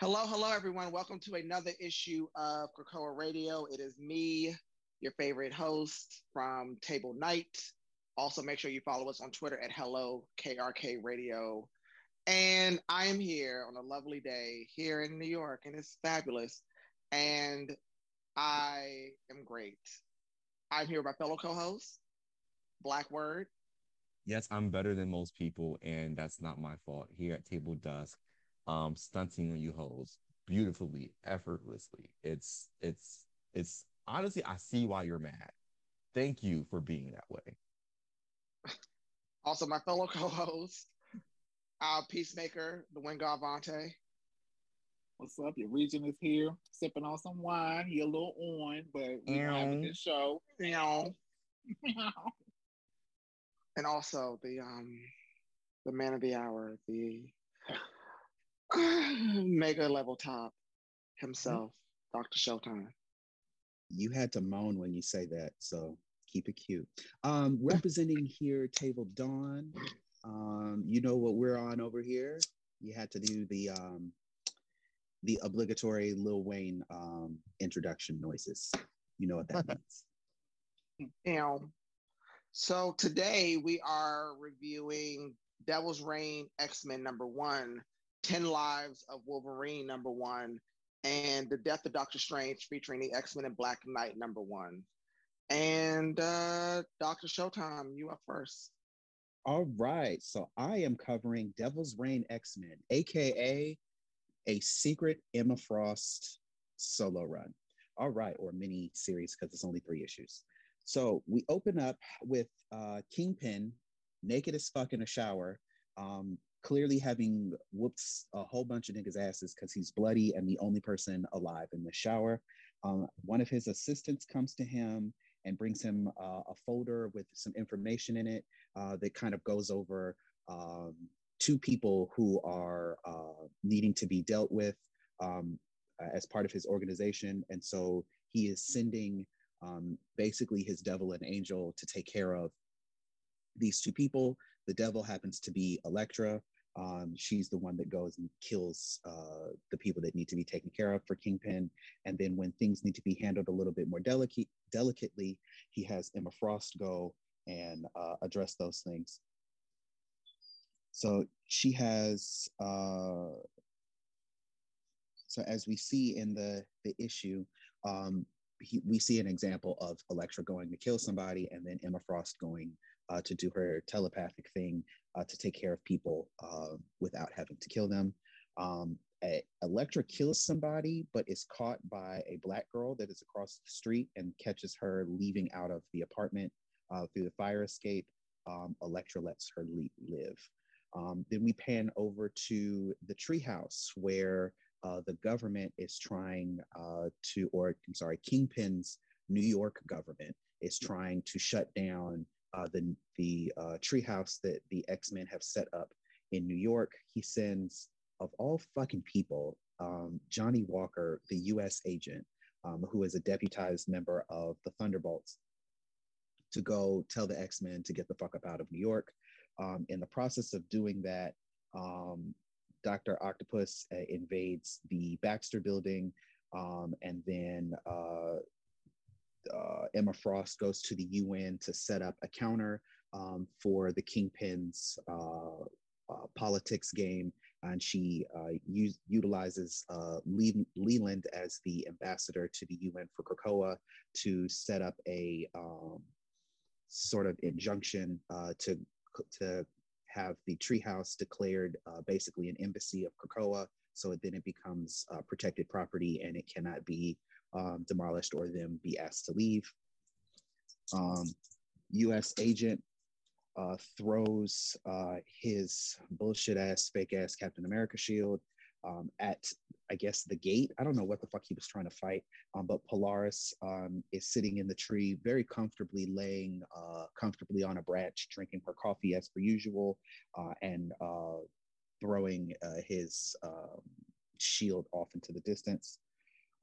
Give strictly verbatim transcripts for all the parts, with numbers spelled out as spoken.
Hello, hello, everyone. Welcome to another issue of Krakoa Radio. It is me, your favorite host from Table Night. Also, make sure you follow us on Twitter at hello K R K radio. And I am here on a lovely day here in New York, and it's fabulous. And I am great. I'm here with my fellow co-host, Black Word. Yes, I'm better than most people, and that's not my fault. Here at Table Dusk, Um, stunting on you hoes beautifully, effortlessly. It's it's it's honestly, I see why you're mad. Thank you for being that way. Also, my fellow co-host, our peacemaker, the Wingar Vante. What's up? Your region is here, sipping on some wine. You're a little on, but we're having this show. And also the um the man of the hour, the mega level top himself, Doctor Showtime. You had to moan when you say that, so keep it cute. Um, representing here, Table Dawn. Um, you know what we're on over here. You had to do the um, the obligatory Lil Wayne um, introduction noises. You know what that means. Yeah. So today we are reviewing Devil's Reign X-Men number one, ten lives of Wolverine number one, and The Death of Doctor Strange featuring the X-Men and Black Knight number one. And uh, Doctor Showtime, you up first. All right. So I am covering Devil's Reign X-Men, a k a a secret Emma Frost solo run. All right. Or mini series, because it's only three issues. So we open up with uh, Kingpin, naked as fuck in a shower, um, clearly having whoops a whole bunch of niggas' asses because he's bloody and the only person alive in the shower. Um, one of his assistants comes to him and brings him uh, a folder with some information in it uh, that kind of goes over um, two people who are uh, needing to be dealt with um, as part of his organization. And so he is sending um, basically his devil and angel to take care of these two people. The devil happens to be Elektra. Um, she's the one that goes and kills uh, the people that need to be taken care of for Kingpin. And then when things need to be handled a little bit more delicate, delicately, he has Emma Frost go and uh, address those things. So she has, uh, so as we see in the, the issue, um, he, we see an example of Elektra going to kill somebody and then Emma Frost going Uh, to do her telepathic thing uh, to take care of people uh, without having to kill them. Um, Elektra kills somebody, but is caught by a black girl that is across the street and catches her leaving out of the apartment uh, through the fire escape. Um, Elektra lets her le- live. Um, then we pan over to the treehouse where uh, the government is trying uh, to, or I'm sorry, Kingpin's New York government is trying to shut down Uh, the the uh, treehouse that the X-Men have set up in New York. He sends, of all fucking people, um, Johnny Walker, the U S agent, um, who is a deputized member of the Thunderbolts, to go tell the X-Men to get the fuck up out of New York. Um, in the process of doing that, um, Doctor Octopus uh, invades the Baxter building, um, and then uh, Uh, Emma Frost goes to the U N to set up a counter um, for the Kingpin's uh, uh, politics game, and she uh, use, utilizes uh, Le- Leland as the ambassador to the U N for Krakoa to set up a um, sort of injunction uh, to to have the treehouse declared uh, basically an embassy of Krakoa, so then it becomes uh, protected property and it cannot be Um, demolished or them be asked to leave. Um, U S agent uh, throws uh, his bullshit ass, fake ass Captain America shield um, at, I guess, the gate. I don't know what the fuck he was trying to fight, um, but Polaris um, is sitting in the tree very comfortably, laying uh, comfortably on a branch, drinking her coffee as per usual, uh, and uh, throwing uh, his uh, shield off into the distance.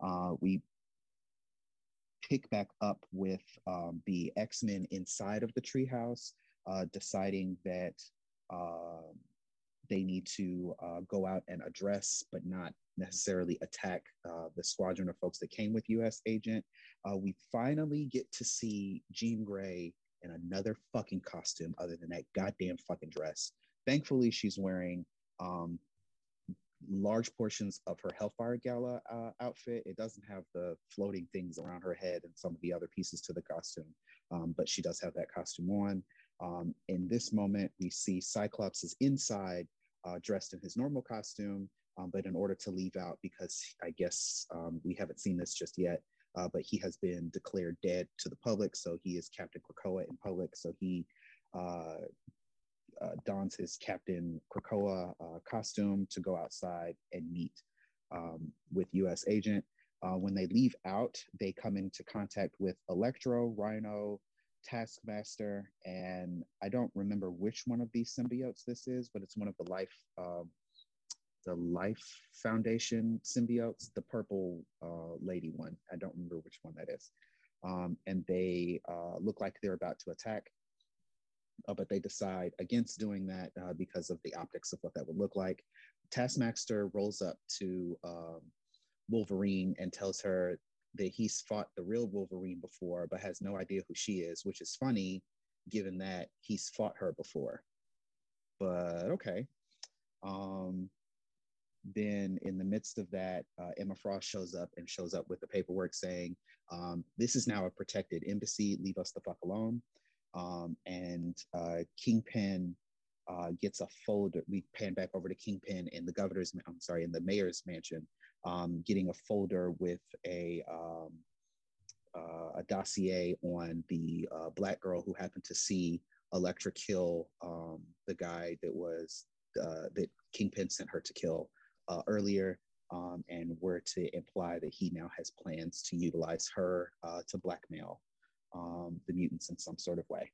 Uh, we pick back up with um, the X-Men inside of the treehouse, uh, deciding that uh, they need to uh, go out and address, but not necessarily attack uh, the squadron of folks that came with U S Agent. Uh, we finally get to see Jean Grey in another fucking costume other than that goddamn fucking dress. Thankfully, she's wearing um, large portions of her Hellfire Gala uh, outfit. It doesn't have the floating things around her head and some of the other pieces to the costume, um, but she does have that costume on. Um, in this moment, we see Cyclops is inside, uh, dressed in his normal costume, um, but in order to leave out, because I guess um, we haven't seen this just yet, uh, but he has been declared dead to the public, so he is Captain Krakoa in public, so he uh, uh, dons his Captain Krakoa uh, costume to go outside and meet um, with U S Agent. Uh, when they leave out, they come into contact with Elektra, Rhino, Taskmaster, and I don't remember which one of these symbiotes this is, but it's one of the Life, uh, the Life Foundation symbiotes, the purple uh, lady one. I don't remember which one that is. Um, and they uh, look like they're about to attack, uh, but they decide against doing that uh, because of the optics of what that would look like. Taskmaster rolls up to um, Wolverine and tells her that he's fought the real Wolverine before, but has no idea who she is, which is funny given that he's fought her before, but okay. Um, then in the midst of that, uh, Emma Frost shows up and shows up with the paperwork saying, um, this is now a protected embassy, leave us the fuck alone. Um, and uh, Kingpin uh, gets a folder. We pan back over to Kingpin in the governor's, I'm sorry, in the mayor's mansion. Um, getting a folder with a um, uh, a dossier on the uh, black girl who happened to see Elektra kill um, the guy that was uh, that Kingpin sent her to kill uh, earlier, um, and were to imply that he now has plans to utilize her uh, to blackmail um, the mutants in some sort of way.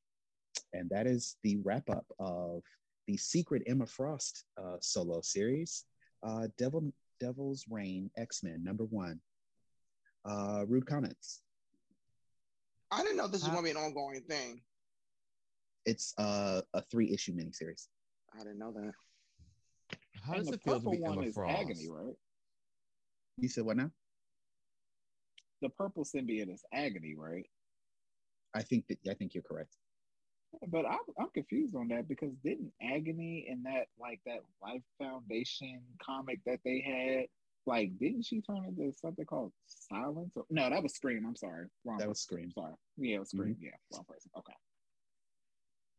And that is the wrap up of the Secret Emma Frost uh, solo series. Uh, Devil. Devil's Reign X-Men number one. Uh, rude comments. I didn't know this was uh, going to be an ongoing thing. It's uh, a three-issue miniseries. I didn't know that. How and does it feel to be Emma Frost? Agony, right? You said what now? The purple symbiote is Agony, right? I think that I think you're correct. Yeah, but I'm, I'm confused on that because didn't Agony in that like that Life Foundation comic that they had, like didn't she turn into something called Silence? Or, no, that was Scream. I'm sorry, wrong. That person. was Scream. Sorry, yeah, it was Scream. Mm-hmm. Yeah, wrong person. Okay.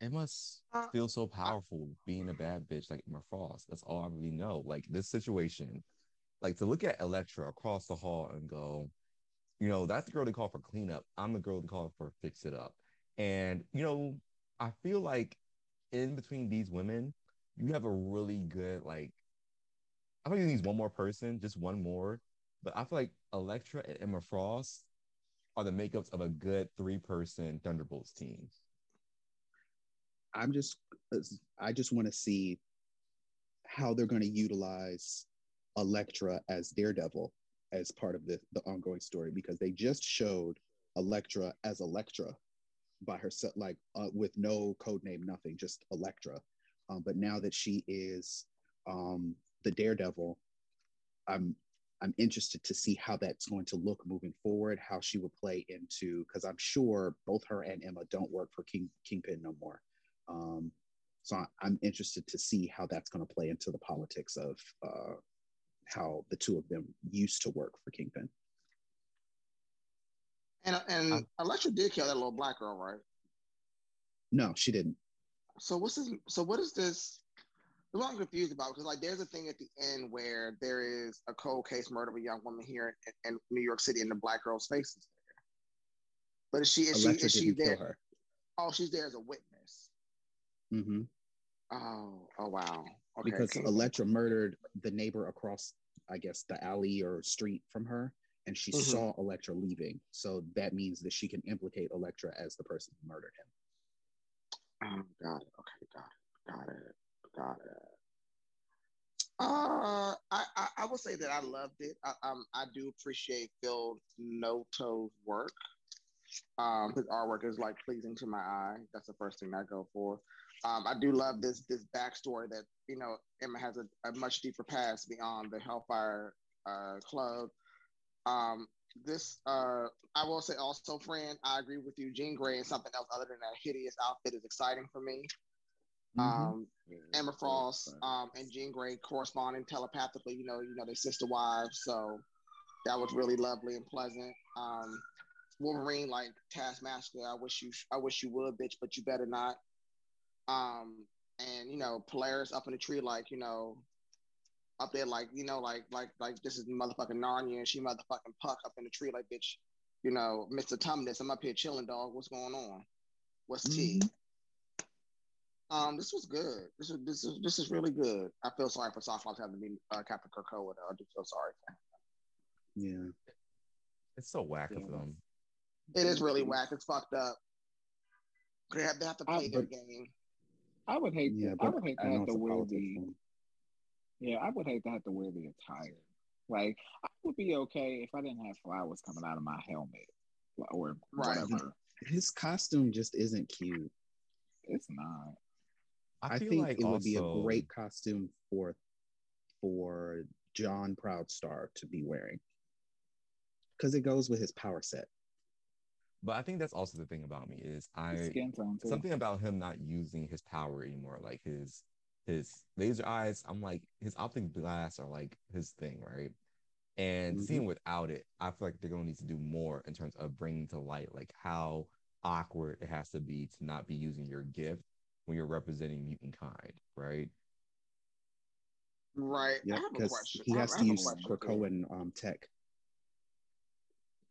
It must uh, feel so powerful uh, being a bad bitch like Emma Frost. That's all I really know. Like this situation, like to look at Elektra across the hall and go, you know, that's the girl they call for cleanup. I'm the girl they call for fix it up, and you know. I feel like in between these women, you have a really good, like, I don't even need one more person, just one more, but I feel like Elektra and Emma Frost are the makeups of a good three-person Thunderbolts team. I'm just, I just want to see how they're going to utilize Elektra as Daredevil as part of the, the ongoing story, because they just showed Elektra as Elektra. By herself, like uh, with no code name, nothing, just Elektra. Um, but now that she is um, the Daredevil, I'm I'm interested to see how that's going to look moving forward, how she will play into, because I'm sure both her and Emma don't work for King Kingpin no more. Um, so I'm interested to see how that's going to play into the politics of uh, how the two of them used to work for Kingpin. And and Elektra did kill that little black girl, right? No, she didn't. So what's this? So what is this? I'm not confused about because like there's a thing at the end where there is a cold case murder of a young woman here in, in New York City, and the black girl's face is there. But is she is Elektra she is she there? Her. Oh, she's there as a witness. Mm-hmm. Oh, oh wow. Okay. Because Elektra murdered the neighbor across, I guess, the alley or street from her. And she mm-hmm. saw Elektra leaving. So that means that she can implicate Elektra as the person who murdered him. Oh, got it. Okay, got it. Got it. Got it. Uh, I, I, I will say that I loved it. I, um, I do appreciate Phil Noto's work. Um, his artwork is like pleasing to my eye. That's the first thing I go for. Um, I do love this this backstory that, you know, Emma has a, a much deeper past beyond the Hellfire uh, Club. Um, this, uh, I will say also, friend, I agree with you. Jean Grey and something else other than that hideous outfit is exciting for me. Mm-hmm. Um, yeah, Emma Frost um, and Jean Grey corresponding telepathically, you know, you know, they're sister wives. So that was really lovely and pleasant. Um, Wolverine, like Taskmaster, I wish you, I wish you would, bitch, but you better not. Um, and, you know, Polaris up in the tree, like, you know, up there, like, you know, like, like, like, this is motherfucking Narnia, and she motherfucking Puck up in the tree, like, bitch, you know, Mister Tumnus, I'm up here chilling, dog. What's going on? What's tea? Mm-hmm. Um, this was good. This is this is this is really good. I feel sorry for Cyclops having to be uh, Captain Krakoa, though. I do feel sorry for him. Yeah, it's so whack yeah. of them. It is really whack. It's fucked up. They have, they have to play I, their but, game. I would hate. Yeah, to, I would hate to I have to wear the. Thing. Yeah, I would hate to have to wear the attire. Like, I would be okay if I didn't have flowers coming out of my helmet or right. whatever. His costume just isn't cute. It's not. I, I think like it also, would be a great costume for for John Proudstar to be wearing, because it goes with his power set. But I think that's also the thing about me is I something about him not using his power anymore, like his his laser eyes. I'm like, his optic blasts are like his thing, right? And mm-hmm. seeing without it, I feel like they're gonna need to do more in terms of bringing to light like how awkward it has to be to not be using your gift when you're representing mutant kind, right? Right. Yep, I have a question. He has I to use Krakoan um, tech.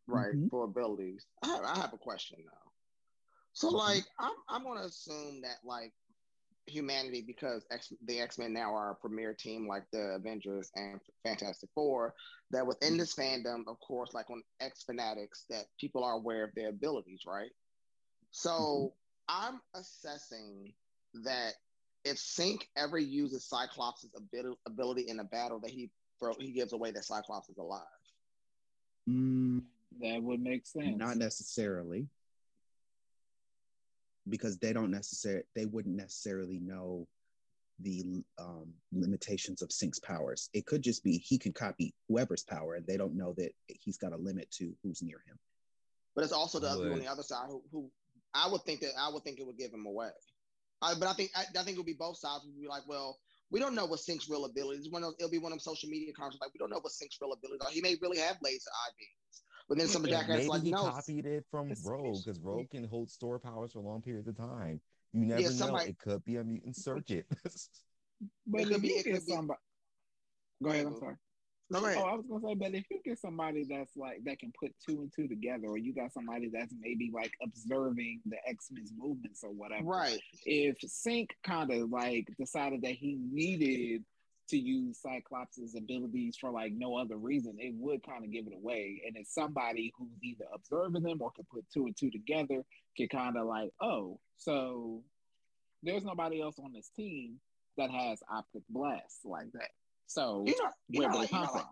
Right, mm-hmm. for abilities. I have, I have a question, though. So, mm-hmm. like, I'm, I'm going to assume that, like, humanity, because X, the X-Men now are a premier team, like the Avengers and Fantastic Four, that within this fandom, of course, like on X-Fanatics, that people are aware of their abilities, right? So, mm-hmm. I'm assessing that if Sync ever uses Cyclops' ability in a battle, that he he gives away that Cyclops is alive. Mm, that would make sense. Not necessarily, because they don't necessarily they wouldn't necessarily know the um, limitations of Sync's powers. It could just be he can copy whoever's power, and they don't know that he's got a limit to who's near him. But it's also the other on the other side who. who I would think that I would think it would give him away, I, but I think I, I think it would be both sides. We'd be like, well, we don't know what Sync's real abilities. One of, it'll be one of them social media conferences. Like, we don't know what Sync's real abilities are. He may really have laser eye beams, but then some of that guy's like, he no. copied it from Rogue, because Rogue can hold store powers for long periods of time. You never yeah, somebody, know. It could be a mutant circuit. But it could be. It could somebody. Be. Go ahead. I'm sorry. No, oh, I was gonna say, but if you get somebody that's like that can put two and two together, or you got somebody that's maybe like observing the X-Men's movements or whatever, right? If Sync kind of like decided that he needed to use Cyclops' abilities for like no other reason, it would kind of give it away. And it's somebody who's either observing them or can put two and two together can kind of like, oh, so there's nobody else on this team that has optic blasts like that. So you know, you where know, like, you know, like,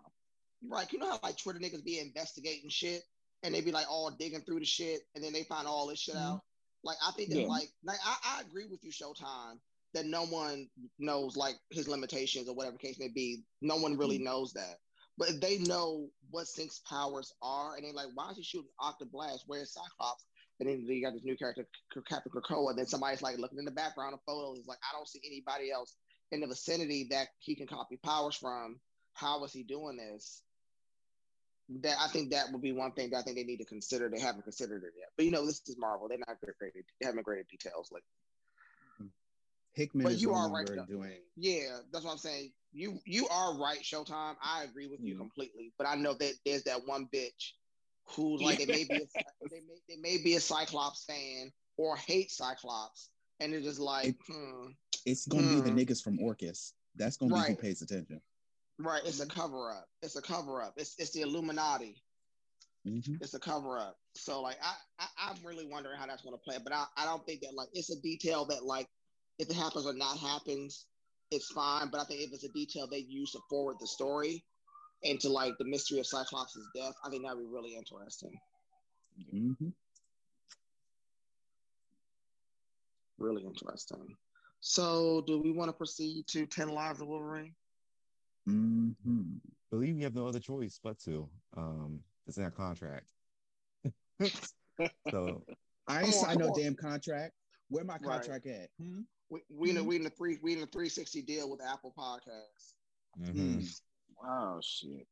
right? You know how like Twitter niggas be investigating shit, and they be like all digging through the shit, and then they find all this shit mm-hmm. out. Like I think that yeah. like, like I, I agree with you, Showtime, that no one knows like his limitations or whatever case may be. No one really mm-hmm. knows that, but if they know what Sync's powers are, and they like, why is he shooting Octo Blast? Where's Cyclops? And then you got this new character, Captain Krakoa. And then somebody's like looking in the background of photos. He's like, I don't see anybody else in the vicinity that he can copy powers from. How is he doing this? That I think that would be one thing that I think they need to consider. They haven't considered it yet. But you know, this is Marvel. They're not great. They haven't graded details lately. Hickman but is you are right, doing. Yeah, that's what I'm saying. You you are right, Showtime. I agree with you mm. completely. But I know that there's that one bitch who like they may be a, they may they may be a Cyclops fan or hate Cyclops, and it's just like it, hmm. It's gonna mm. be the niggas from Orcus. That's gonna right. be who pays attention. Right. It's a cover up. It's a cover up. It's it's the Illuminati. Mm-hmm. It's a cover up. So like I, I I'm really wondering how that's gonna play. But I, I don't think that like it's a detail that like if it happens or not happens, it's fine. But I think if it's a detail they use to forward the story into like the mystery of Cyclops' death, I think that'd be really interesting. Mm-hmm. Really interesting. So do we want to proceed to ten lives of Wolverine? Mm-hmm. Believe you have no other choice but to. Um, it's in our contract. So I ain't signed no damn contract. Where my contract right. at? Hmm? We we mm-hmm. in a, we in the three we in a three sixty deal with Apple Podcasts. Mm-hmm. Mm. Wow, shit.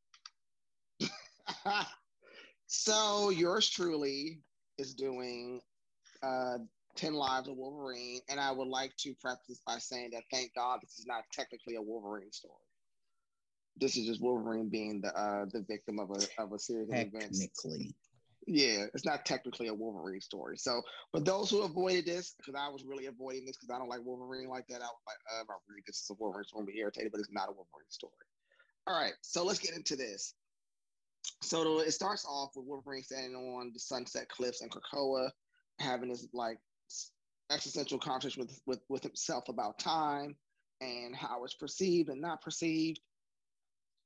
So yours truly is doing uh, ten lives of Wolverine, and I would like to preface by saying that thank God this is not technically a Wolverine story. This is just Wolverine being the uh, the victim of a of a series of events. Technically. Yeah, it's not technically a Wolverine story. So, but those who avoided this, because I was really avoiding this because I don't like Wolverine like that. I was like, uh, if I read this is a Wolverine story, I'm going to be irritated, but it's not a Wolverine story. All right, so let's get into this. So it starts off with Wolverine standing on the Sunset Cliffs and Krakoa having this like existential conflict with, with, with himself about time and how it's perceived and not perceived.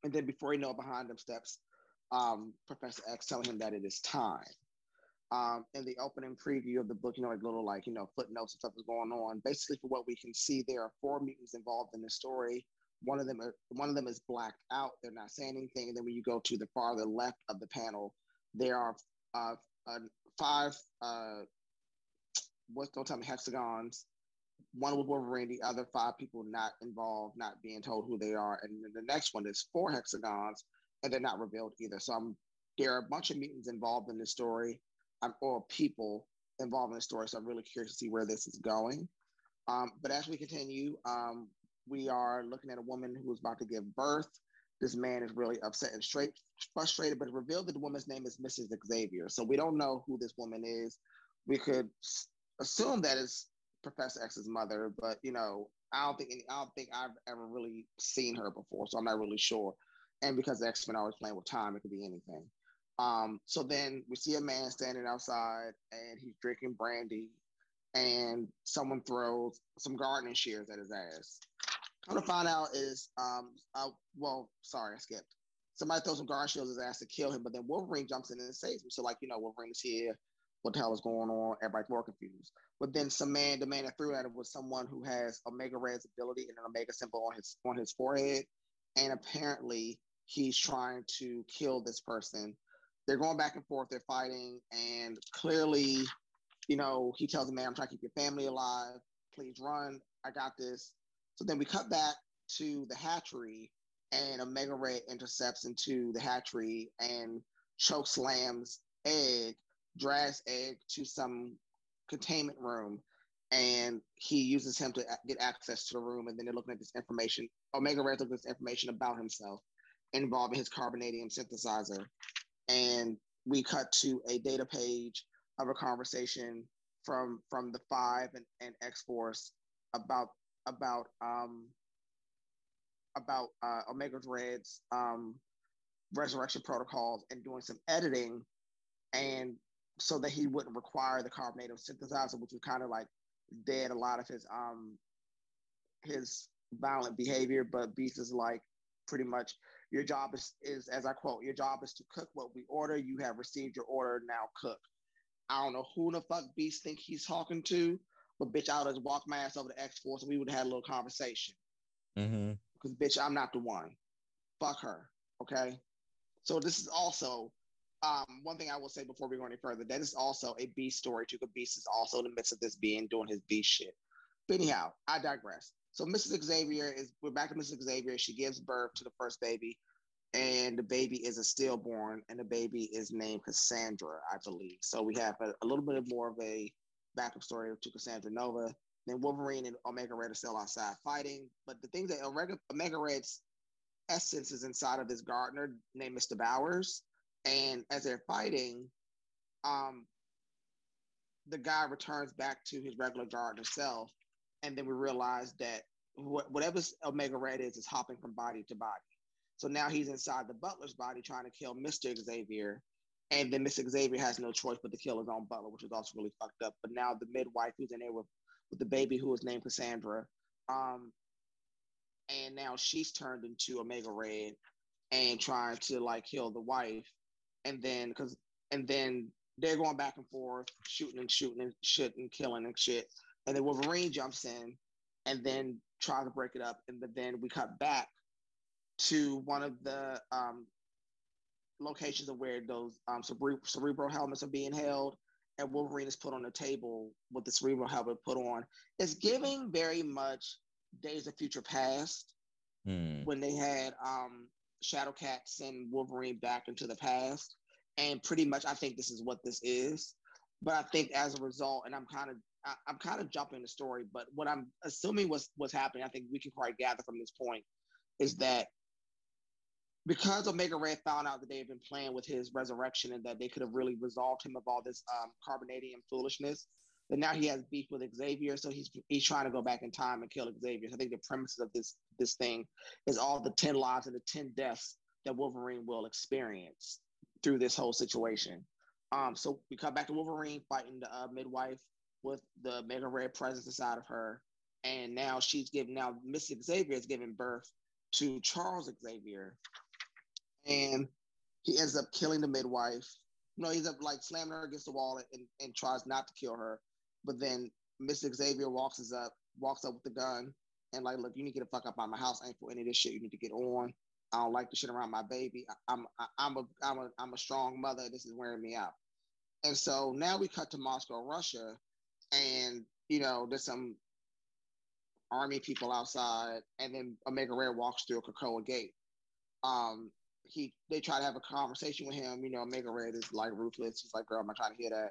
And then before you know it, behind them steps um, Professor X telling him that it is time. Um, in the opening preview of the book, you know, like little like, you know, footnotes and stuff is going on. Basically, for what we can see, there are four mutants involved in the story. One of them are, one of them is blacked out. They're not saying anything. And then when you go to the farther left of the panel, there are uh, uh, five, uh, what's don't tell me, hexagons. One with Wolverine, the other five people not involved, not being told who they are. And then the next one is four hexagons, and they're not revealed either. So I'm, there are a bunch of mutants involved in the story, um, or people involved in the story. So I'm really curious to see where this is going. Um, but as we continue, um, we are looking at a woman who's about to give birth. This man is really upset and straight, frustrated, but revealed that the woman's name is Missus Xavier. So we don't know who this woman is. We could assume that it's Professor X's mother, but you know, I don't think any, I don't think I've ever really seen her before, so I'm not really sure. And because the X-Men are always playing with time, it could be anything. Um, so then we see a man standing outside, and he's drinking brandy, and someone throws some gardening shears at his ass. Come to find out is, um, I, well, sorry, I skipped. Somebody throws some gardening shears at his ass to kill him, but then Wolverine jumps in and saves him. So like, you know, Wolverine's here. What the hell is going on? Everybody's more confused. But then some man, the man that threw at him was someone who has Omega Red's ability and an Omega symbol on his on his forehead. And apparently he's trying to kill this person. They're going back and forth. They're fighting. And clearly, you know, he tells the man, I'm trying to keep your family alive. Please run. I got this. So then we cut back to the hatchery, and Omega Red intercepts into the hatchery and choke slams Egg. Drags Egg to some containment room, and he uses him to get access to the room, and then they're looking at this information. Omega Red's looking at this information about himself involving his carbonadium synthesizer. And we cut to a data page of a conversation from from the Five and, and X-Force about about um about uh, Omega Red's um resurrection protocols and doing some editing and so that he wouldn't require the carbonadium synthesizer, which would kind of like dead a lot of his um his violent behavior. But Beast is like, pretty much, your job is, is, as I quote, your job is to cook what we order. You have received your order, now cook. I don't know who the fuck Beast think he's talking to, but bitch, I would just walk my ass over to X-Force and we would have had a little conversation. Mm-hmm. Because bitch, I'm not the one. Fuck her, okay? So this is also... Um, one thing I will say before we go any further, that is also a Beast story too, because Beast is also in the midst of this being doing his Beast shit. But anyhow, I digress. So Missus Xavier is, we're back at Missus Xavier. She gives birth to the first baby, and the baby is a stillborn, and the baby is named Cassandra, I believe. So we have a, a little bit more of a backup story to Cassandra Nova. Then Wolverine and Omega Red are still outside fighting, but the thing that Omega, Omega Red's essence is inside of this gardener named Mister Bowers. And as they're fighting, um, the guy returns back to his regular gardener self, and then we realize that wh- whatever Omega Red is, is hopping from body to body. So now he's inside the butler's body trying to kill Mister Xavier, and then Mister Xavier has no choice but to kill his own butler, which is also really fucked up. But now the midwife who's in there with, with the baby who is named Cassandra, um, and now she's turned into Omega Red and trying to like kill the wife. And then, cause, and then they're going back and forth, shooting and shooting and shit and killing and shit. And then Wolverine jumps in and then try to break it up. And then we cut back to one of the um, locations of where those um, cere- cerebral helmets are being held, and Wolverine is put on the table with the cerebral helmet put on. It's giving very much Days of Future Past, mm. when they had um, Shadowcat send Wolverine back into the past. And pretty much, I think this is what this is. But I think as a result, and I'm kind of I, I'm kind of jumping the story, but what I'm assuming was what's happening, I think we can probably gather from this point, is that because Omega Red found out that they had been playing with his resurrection and that they could have really resolved him of all this um, carbonadium foolishness, and now he has beef with Xavier, so he's he's trying to go back in time and kill Xavier. So I think the premises of this this thing is all the ten lives and the ten deaths that Wolverine will experience through this whole situation. Um, so we come back to Wolverine fighting the uh, midwife with the Omega Red presence inside of her, and now she's giving now Missus Xavier is giving birth to Charles Xavier, and he ends up killing the midwife. No, he's up like slamming her against the wall and, and tries not to kill her. But then Mister Xavier walks us up, walks up with the gun and like, look, you need to get the fuck up out of my house. I ain't for any of this shit. You need to get on. I don't like the shit around my baby. I, I'm I, I'm a I'm a I'm a strong mother. This is wearing me out. And so now we cut to Moscow, Russia, and you know there's some army people outside, and then Omega Red walks through a Krakoa gate. Um, he they try to have a conversation with him. You know, Omega Red is like ruthless. He's like, girl, I'm not trying to hear that.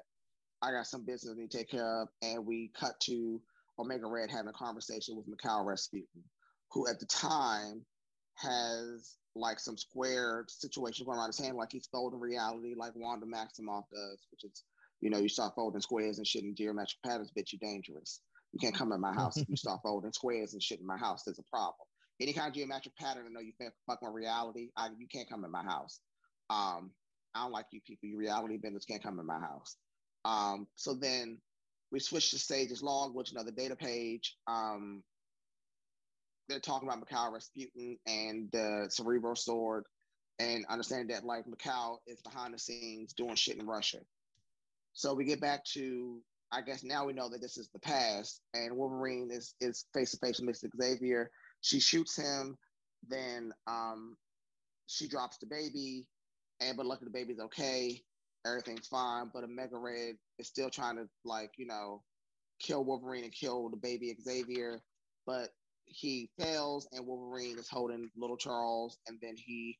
I got some business I need to take care of. And we cut to Omega Red having a conversation with Mikhail Rasputin, who at the time has like some square situation going on his hand, like he's folding reality like Wanda Maximoff does, which is, you know, you start folding squares and shit in geometric patterns, bitch, you're dangerous. You can't come to my house if you start folding squares and shit in my house. There's a problem. Any kind of geometric pattern, I know you fuck my reality, I, you can't come in my house. Um, I don't like you people. You reality benders can't come in my house. Um, so then we switch to Sage's log, which is another data page. Um, they're talking about Mikhail Rasputin and the Cerebral Sword, and understanding that like Mikhail is behind the scenes doing shit in Russia. So we get back to, I guess now we know that this is the past, and Wolverine is is face to face with Mister Xavier. She shoots him, then um, she drops the baby, and but luckily the baby's okay. Everything's fine, but Omega Red is still trying to, like, you know, kill Wolverine and kill the baby Xavier, but he fails, and Wolverine is holding little Charles, and then he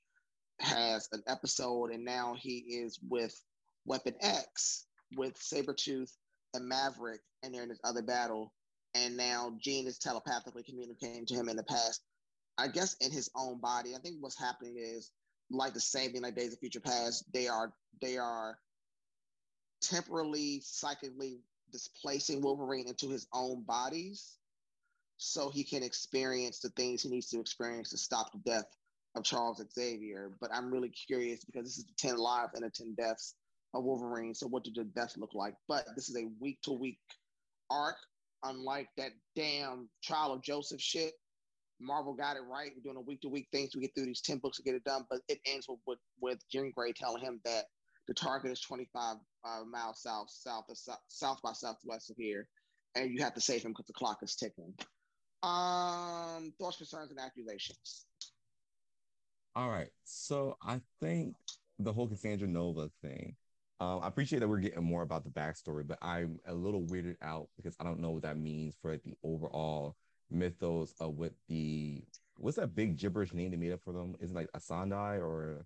has an episode, and now he is with Weapon X, with Sabretooth and Maverick, and they're in this other battle, and now Jean is telepathically communicating to him in the past, I guess in his own body. I think what's happening is, like the same thing like Days of Future Past, they are they are temporarily, psychically displacing Wolverine into his own bodies so he can experience the things he needs to experience to stop the death of Charles Xavier. But I'm really curious because this is the ten lives and the ten deaths of Wolverine, so what did the death look like? But this is a week-to-week arc, unlike that damn Trial of Joseph shit. Marvel got it right. We're doing a week-to-week thing so we get through these ten books to get it done. But it ends with with, with Jean Grey telling him that the target is twenty-five uh, miles south, south, of, south by southwest of here, and you have to save him because the clock is ticking. Um, thoughts, concerns, and accusations. All right. So I think the whole Cassandra Nova thing, um, I appreciate that we're getting more about the backstory, but I'm a little weirded out because I don't know what that means for the overall mythos of what the what's that big gibberish name they made up for them? Isn't like Asandai or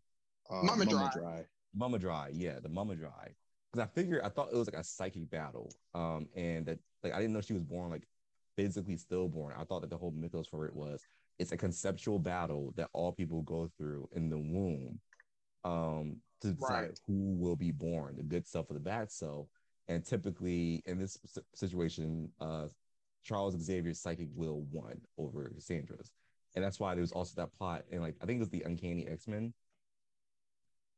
uh, Mama, Mama Dry. Dry. Mama Dry, yeah, the Mama Dry. Because I figured I thought it was like a psychic battle, um, and that like I didn't know she was born like physically stillborn. I thought that the whole mythos for it was it's a conceptual battle that all people go through in the womb, um, to decide right. who will be born, the good self or the bad self. And typically in this situation, uh. Charles Xavier's psychic will won over Cassandra's. And that's why there was also that plot. And like, I think it was the Uncanny X-Men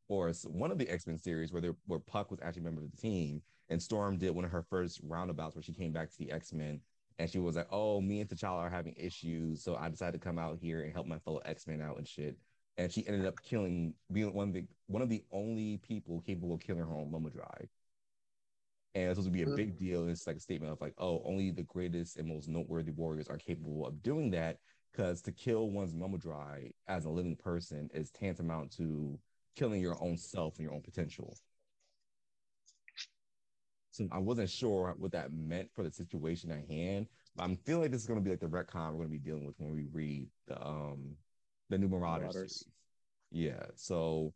or one of the X-Men series where there, where Puck was actually a member of the team, and Storm did one of her first roundabouts where she came back to the X-Men and she was like, oh, me and T'Challa are having issues. So I decided to come out here and help my fellow X-Men out and shit. And she ended up killing, being one of the, one of the only people capable of killing her own Mama Dry. And it's supposed to be a big deal. And it's like a statement of like, oh, only the greatest and most noteworthy warriors are capable of doing that, because to kill one's Mama Dry as a living person is tantamount to killing your own self and your own potential. So I wasn't sure what that meant for the situation at hand, but I'm feeling like this is going to be like the retcon we're going to be dealing with when we read the um the new Marauders. Marauders. Yeah, so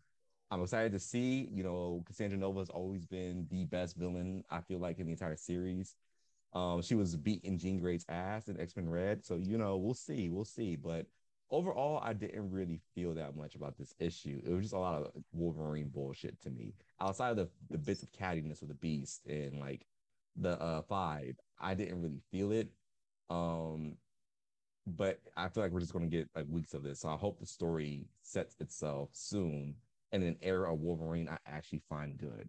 I'm excited to see. You know, Cassandra Nova has always been the best villain, I feel like, in the entire series. Um, she was beating Jean Grey's ass in X-Men Red, so, you know, we'll see, we'll see. But overall, I didn't really feel that much about this issue. It was just a lot of Wolverine bullshit to me. Outside of the, the bits of cattiness with the Beast and, like, the uh, Five, I didn't really feel it. Um, but I feel like we're just going to get, like, weeks of this, so I hope the story sets itself soon in an era of Wolverine I actually find good.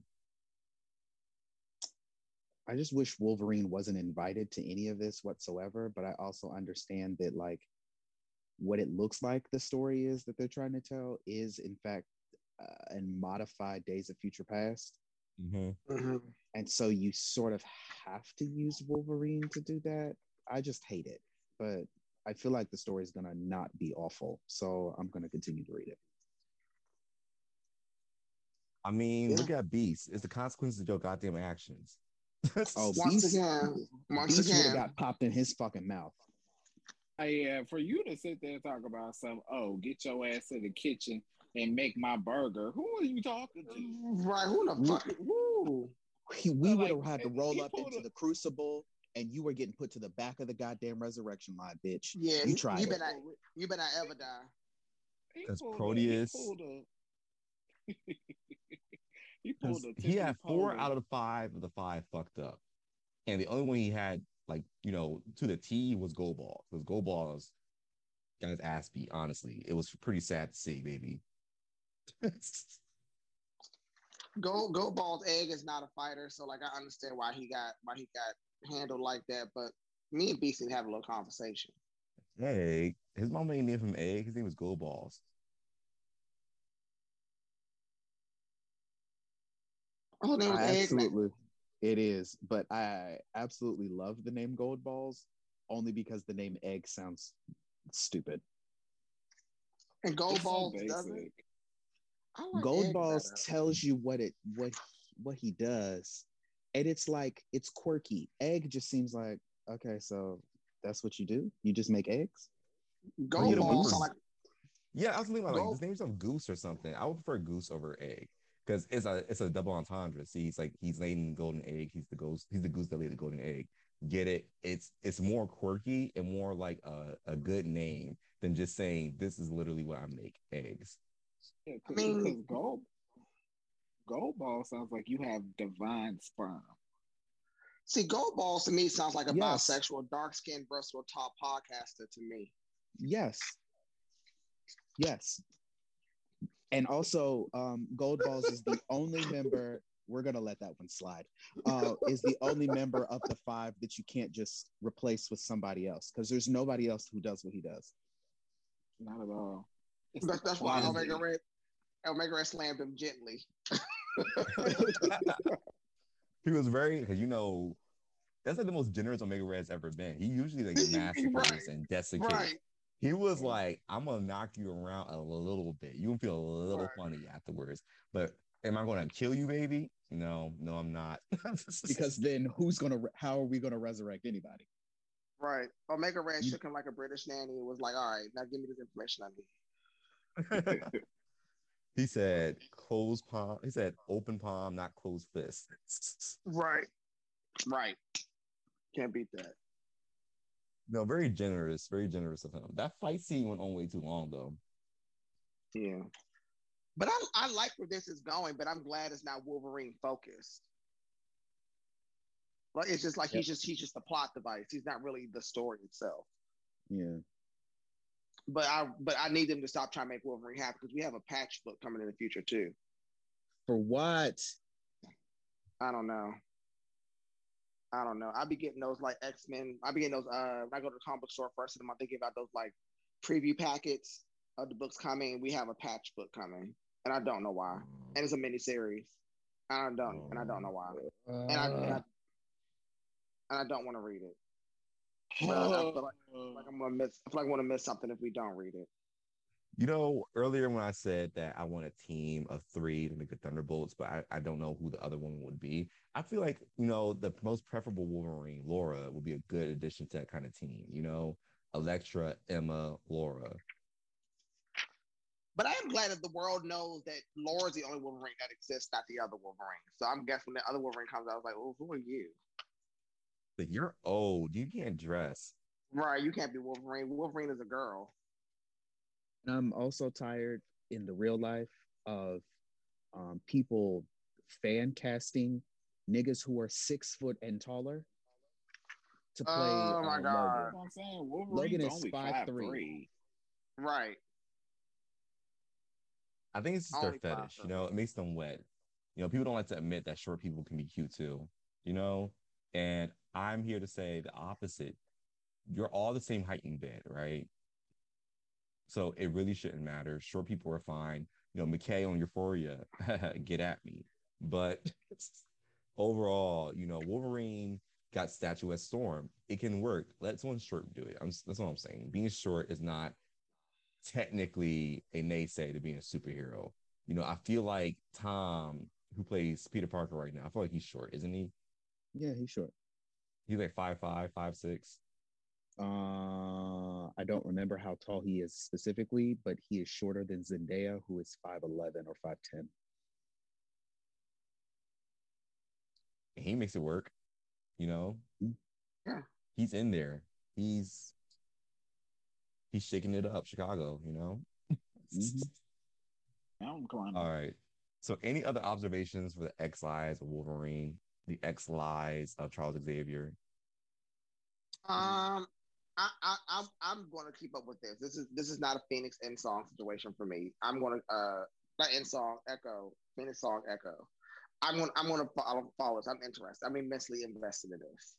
I just wish Wolverine wasn't invited to any of this whatsoever, but I also understand that, like, what it looks like the story is that they're trying to tell is, in fact, uh, a modified Days of Future Past. Mm-hmm. And so you sort of have to use Wolverine to do that. I just hate it, but I feel like the story is going to not be awful, so I'm going to continue to read it. I mean, yeah. Look at Beast. It's the consequences of your goddamn actions. Oh, once Beast, again, once Beast again, got popped in his fucking mouth. Yeah, uh, for you to sit there and talk about some, oh, get your ass to the kitchen and make my burger. Who are you talking to? Right? Who the fuck? Who? We, we so, would have like, had to roll up into a- the crucible, and you were getting put to the back of the goddamn resurrection line, bitch. Yeah, you try. You better, you better ever die. Because Proteus. He, pulled a he had four pole. Out of the five of the five fucked up, and the only one he had, like, you know, to the T was Goldball. Because Goldball's got his ass beat. Honestly, it was pretty sad to see, baby. Gold Goldball's egg is not a fighter, so like I understand why he got why he got handled like that. But me and Beast have a little conversation. Egg. His mom didn't name him Egg. His name was Goldballs. Oh, absolutely, it is. But I absolutely love the name Gold Balls only because the name Egg sounds stupid. And Gold Balls so doesn't. Like Gold Balls better. Tells you what it what what he does, and it's like it's quirky. Egg just seems like, okay, so that's what you do. You just make eggs. Gold you Balls. Like, yeah, I was thinking about like his name's of Goose or something. I would prefer Goose over Egg. Because it's a it's a double entendre. See, he's like he's laying golden egg. He's the ghost. He's the goose that laid the golden egg. Get it? It's it's more quirky and more like a, a good name than just saying this is literally what I make eggs. Yeah, cause, I mean, cause gold gold ball sounds like you have divine sperm. See, gold balls to me sounds like a yes. bisexual, dark skinned, Bristol top podcaster to me. Yes. Yes. And also, um, Gold Balls is the only member, we're going to let that one slide, uh, is the only member of the five that you can't just replace with somebody else, because there's nobody else who does what he does. Not at all. That's, that's why Omega Red, Omega Red slammed him gently. He was very, because you know, that's like the most generous Omega Red's ever been. He usually like massacres right. and desiccates. Right. He was like, I'm going to knock you around a little bit. You can feel a little right. funny afterwards. But am I going to kill you, baby? No, no, I'm not. Because then who's going to, re- how are we going to resurrect anybody? Right. Omega Red shook him like a British nanny and was like, all right, now give me this information I need. He said, closed palm. He said, open palm, not closed fist. Right. Right. Can't beat that. No, very generous, very generous of him. That fight scene went on way too long, though. Yeah. But I I like where this is going, but I'm glad it's not Wolverine focused. Like it's just like yep. he's just he's just a plot device. He's not really the story itself. Yeah. But I but I need them to stop trying to make Wolverine happy, because we have a patch book coming in the future too. For what? I don't know. I don't know. I be getting those like X-Men. I be getting those. Uh, when I go to the comic book store first of the month, they give out those like preview packets of the books coming. We have a patch book coming, and I don't know why. And it's a miniseries. I don't, and I don't know why. And I, and I, and I don't want to read it. But I, I feel like, like I'm gonna miss. I feel like I'm gonna miss something if we don't read it. You know, earlier when I said that I want a team of three to make the Thunderbolts, but I, I don't know who the other one would be. I feel like, you know, the most preferable Wolverine, Laura, would be a good addition to that kind of team. You know, Elektra, Emma, Laura. But I am glad that the world knows that Laura's the only Wolverine that exists, not the other Wolverine. So I'm guessing the other Wolverine comes out, I was like, oh, who are you? But you're old. You can't dress. Right. You can't be Wolverine. Wolverine is a girl. I'm also tired in the real life of um, people fan casting niggas who are six foot and taller to play. Oh my um, God. Logan, I'm saying, Logan is five three. Right. I think it's just their fetish, you know, it makes them wet. You know, people don't like to admit that short people can be cute too, you know, and I'm here to say the opposite. You're all the same height in bed, right? So it really shouldn't matter. Sure, people are fine. You know, Mikhail on Euphoria, get at me. But overall, you know, Wolverine got statuesque Storm. It can work. Let someone short do it. I'm, that's what I'm saying. Being short is not technically a naysay to being a superhero. You know, I feel like Tom, who plays Peter Parker right now, I feel like he's short, isn't he? Yeah, he's short. He's like five five, five six. Uh, I don't remember how tall he is specifically, but he is shorter than Zendaya, who is five eleven or five ten. He makes it work, you know? Yeah. He's in there. He's he's shaking it up, Chicago, you know? Mm-hmm. I'm going. All right. So any other observations for the X-Lies of Wolverine, the X-Lies of Charles Xavier? Um... I, I, I'm I'm going to keep up with this. This is this is not a Phoenix End Song situation for me. I'm going to uh not End Song Echo Phoenix Song Echo. I'm going I'm going to follow, follow this. I'm interested. I'm immensely invested in this.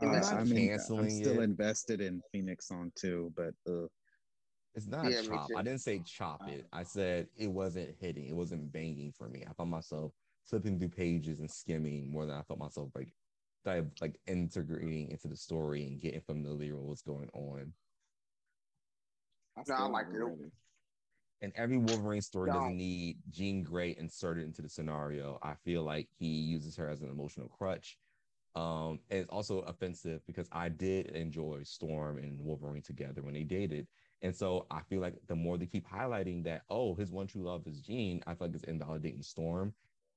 Uh, invested. I'm canceling. I'm still it. invested in Phoenix Song too, but uh, it's not yeah, a chop. I didn't say chop it. I said it wasn't hitting. It wasn't banging for me. I found myself flipping through pages and skimming more than I felt myself like. Dive, like integrating into the story and getting familiar with what's going on. No, I like it. And every Wolverine story Don't. doesn't need Jean Grey inserted into the scenario. I feel like he uses her as an emotional crutch. Um, and it's also offensive because I did enjoy Storm and Wolverine together when they dated. And so I feel like the more they keep highlighting that, oh, his one true love is Jean, I feel like it's invalidating Storm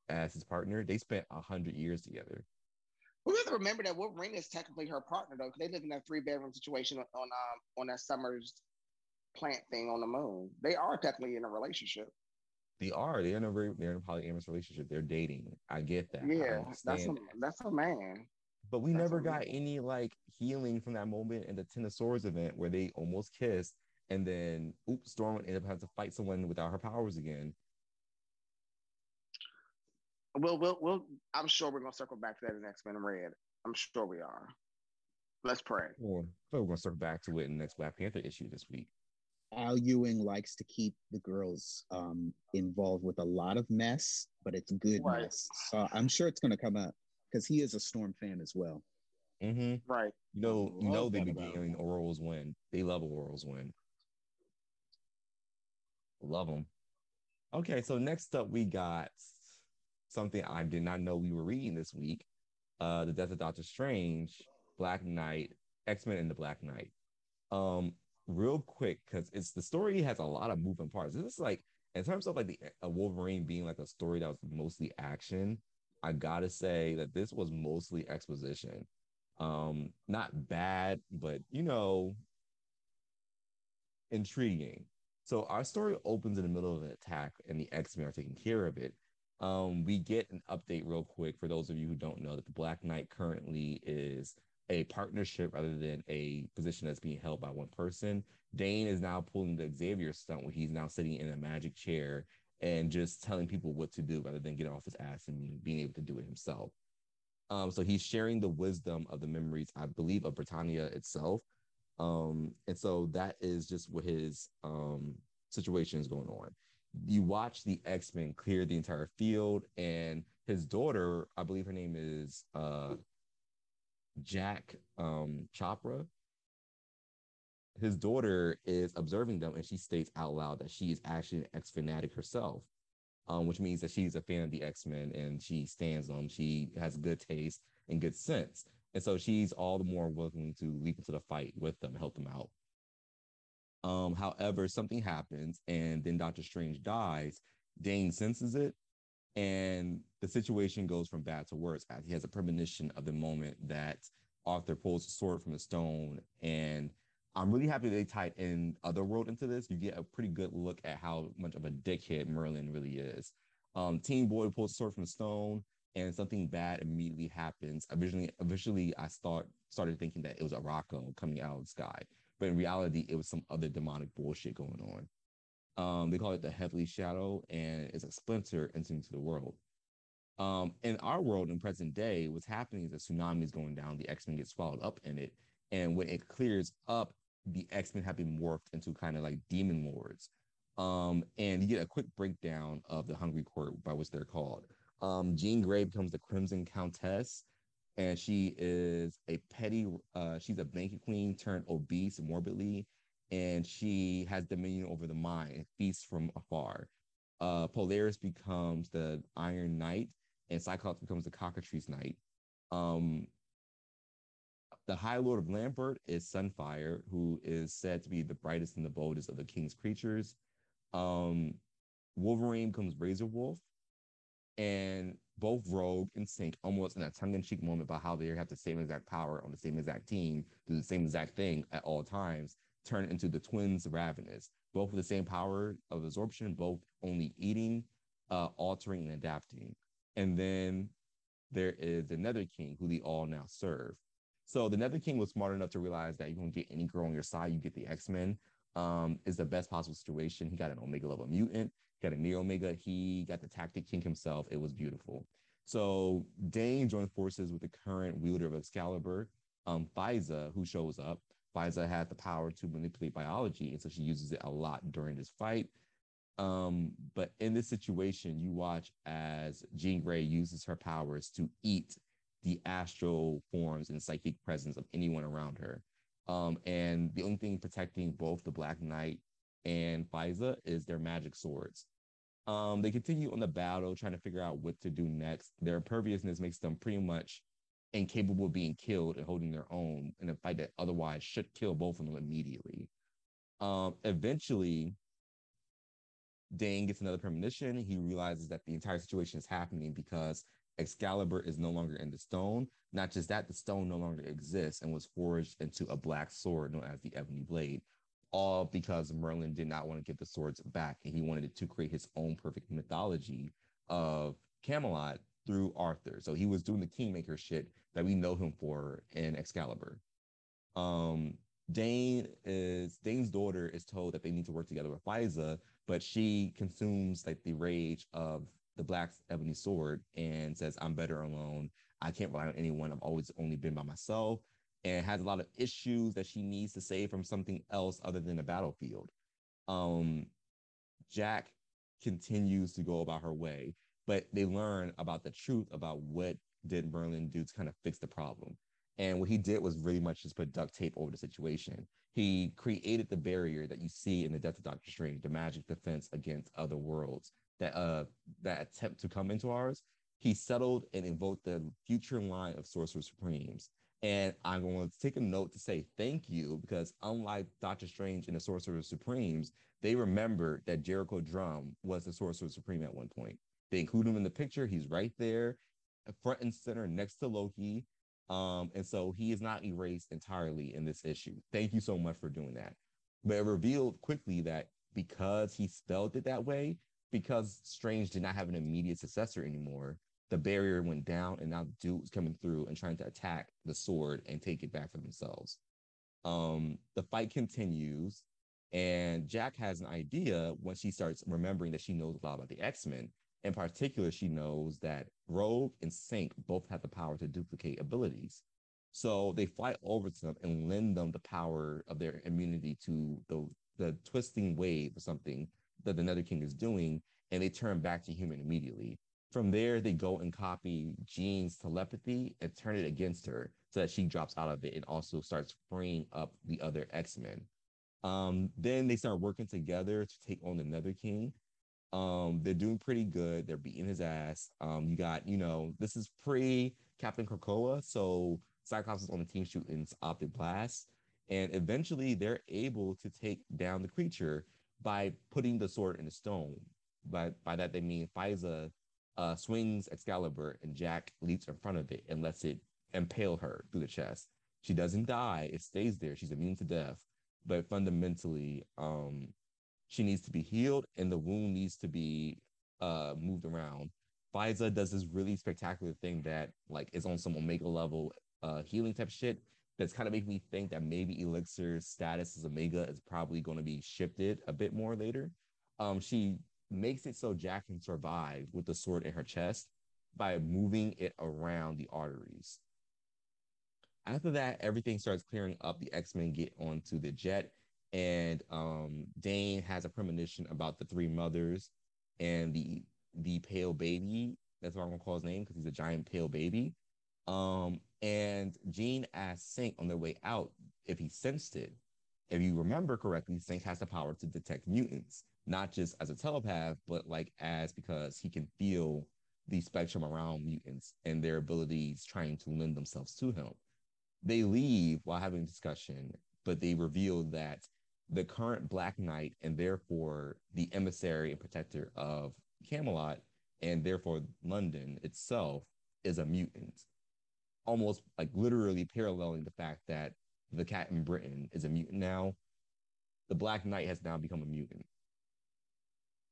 as his partner. They spent one hundred years together. We have to remember that Wolverine is technically her partner, though, because they live in that three-bedroom situation on um, on that summer's plant thing on the moon. They are technically in a relationship. They are. They're in a very, they're in a polyamorous relationship. They're dating. I get that. Yeah, that's a, that's a man. But we that's never got man. any like healing from that moment in the Ten of Swords event where they almost kissed, and then oops, Storm ended up having to fight someone without her powers again. We'll, we'll, we'll, I'm sure we're going to circle back to that in X-Men Red. I'm sure we are. Let's pray. Well, we're going to circle back to it in the next Black Panther issue this week. Al Ewing likes to keep the girls um, involved with a lot of mess, but it's good right. mess. So I'm sure it's going to come up because he is a Storm fan as well. Mm-hmm. Right. You know, you know they be getting Oral's win. They love Oral's win. Love them. Okay, so next up we got something I did not know we were reading this week, uh, The Death of Doctor Strange, Black Knight, X-Men and the Black Knight. Um, real quick, because it's the story has a lot of moving parts. This is like, in terms of like the uh, Wolverine being like a story that was mostly action, I gotta say that this was mostly exposition. Um, not bad, but you know, intriguing. So our story opens in the middle of an attack and the X-Men are taking care of it. Um, we get an update real quick for those of you who don't know that the Black Knight currently is a partnership rather than a position that's being held by one person. Dane is now pulling the Xavier stunt where he's now sitting in a magic chair and just telling people what to do rather than getting off his ass and being able to do it himself. Um, so he's sharing the wisdom of the memories, I believe, of Britannia itself. Um, and so that is just what his um, situation is going on. You watch the X-Men clear the entire field and his daughter, I believe her name is uh, Jack um, Chopra. His daughter is observing them, and she states out loud that she is actually an X-fanatic herself, um, which means that she's a fan of the X-Men, and she stands on them. She has good taste and good sense. And so she's all the more willing to leap into the fight with them, help them out. Um, however, something happens, and then Doctor Strange dies. Dane senses it, and the situation goes from bad to worse, as he has a premonition of the moment that Arthur pulls a sword from a stone. And I'm really happy they tied in Otherworld into this. You get a pretty good look at how much of a dickhead Merlin really is. Um, Teen Boy pulls a sword from a stone, and something bad immediately happens. Originally, originally I start, started thinking that it was Arako coming out of the sky, but in reality, it was some other demonic bullshit going on. Um, they call it the Heavenly Shadow, and it's a splinter entering into the world. Um, in our world, in present day, what's happening is a tsunami is going down. The X-Men get swallowed up in it, and when it clears up, the X-Men have been morphed into kind of like demon lords. Um, and you get a quick breakdown of the Hungry Court, by which they're called. Um, Jean Grey becomes the Crimson Countess, and she is a petty, uh, she's a blanket queen turned obese morbidly, and she has dominion over the mind and feasts from afar. Uh, Polaris becomes the Iron Knight, and Cyclops becomes the Cockatrice Knight. Um, the High Lord of Lambert is Sunfire, who is said to be the brightest and the boldest of the king's creatures. Um, Wolverine becomes Razor Wolf, and both Rogue and Sync, almost in a tongue-in-cheek moment about how they have the same exact power on the same exact team, do the same exact thing at all times, turn into the twins Ravenous, both with the same power of absorption, both only eating, uh, altering, and adapting. And then there is the Nether King, who they all now serve. So the Nether King was smart enough to realize that you don't get any girl on your side, you get the X-Men. Um, it's the best possible situation. He got an Omega-level mutant, got a near Omega. He got the Tactic King himself. It was beautiful. So Dane joined forces with the current wielder of Excalibur, um, Physa, who shows up. Physa had the power to manipulate biology, and so she uses it a lot during this fight. Um, but in this situation, you watch as Jean Grey uses her powers to eat the astral forms and psychic presence of anyone around her. Um, and the only thing protecting both the Black Knight and Physa is their magic swords. Um, they continue on the battle, trying to figure out what to do next. Their imperviousness makes them pretty much incapable of being killed and holding their own in a fight that otherwise should kill both of them immediately. Um, eventually, Dane gets another premonition. He realizes that the entire situation is happening because Excalibur is no longer in the stone. Not just that, the stone no longer exists and was forged into a black sword known as the Ebony Blade, all because Merlin did not want to give the swords back, and he wanted to create his own perfect mythology of Camelot through Arthur. So he was doing the Kingmaker shit that we know him for in Excalibur. Um, Dane is, Dane's daughter is told that they need to work together with Physa, but she consumes like the rage of the Black Ebony Sword and says, "I'm better alone. I can't rely on anyone. I've always only been by myself," and has a lot of issues that she needs to save from something else other than the battlefield. Um, Jack continues to go about her way, but they learn about the truth about what did Merlin do to kind of fix the problem. And what he did was really much just put duct tape over the situation. He created the barrier that you see in The Death of Doctor Strange, the magic defense against other worlds that uh, that attempt to come into ours. He settled and invoked the future line of Sorcerer Supremes. And I'm going to take a note to say thank you, because unlike Doctor Strange and the Sorcerer Supremes, they remembered that Jericho Drum was the Sorcerer Supreme at one point. They include him in the picture. He's right there, front and center, next to Loki. Um, and so he is not erased entirely in this issue. Thank you so much for doing that. But it revealed quickly that because he spelled it that way, because Strange did not have an immediate successor anymore, the barrier went down, and now the dude was coming through and trying to attack the sword and take it back for themselves. Um, the fight continues, and Jack has an idea when she starts remembering that she knows a lot about the X-Men. In particular, she knows that Rogue and Sync both have the power to duplicate abilities. So they fly over to them and lend them the power of their immunity to the, the twisting wave or something that the Nether King is doing, and they turn back to human immediately. From there, they go and copy Jean's telepathy and turn it against her so that she drops out of it and also starts freeing up the other X-Men. Um, then they start working together to take on another king. Um, they're doing pretty good. They're beating his ass. Um, you got, you know, this is pre-Captain Krakoa, so Cyclops is on the team shooting optic blasts, and eventually they're able to take down the creature by putting the sword in the stone. By, by that, they mean Pfizer uh, swings Excalibur, and Jack leaps in front of it and lets it impale her through the chest. She doesn't die. It stays there. She's immune to death. But fundamentally, um, she needs to be healed, and the wound needs to be uh, moved around. Pfizer does this really spectacular thing that like is on some Omega level uh, healing type shit that's kind of making me think that maybe Elixir's status as Omega is probably going to be shifted a bit more later. Um, she makes it so Jack can survive with the sword in her chest by moving it around the arteries. After that, everything starts clearing up. The X-Men get onto the jet, and um, Dane has a premonition about the three mothers and the the pale baby. That's what I'm gonna call his name because he's a giant pale baby. Um, and Jean asks Sync on their way out if he sensed it. If you remember correctly, Sync has the power to detect mutants, not just as a telepath, but like as because he can feel the spectrum around mutants and their abilities trying to lend themselves to him. They leave while having a discussion, but they reveal that the current Black Knight and therefore the emissary and protector of Camelot and therefore London itself is a mutant. Almost like literally paralleling the fact that the Cat in Britain is a mutant now. The Black Knight has now become a mutant.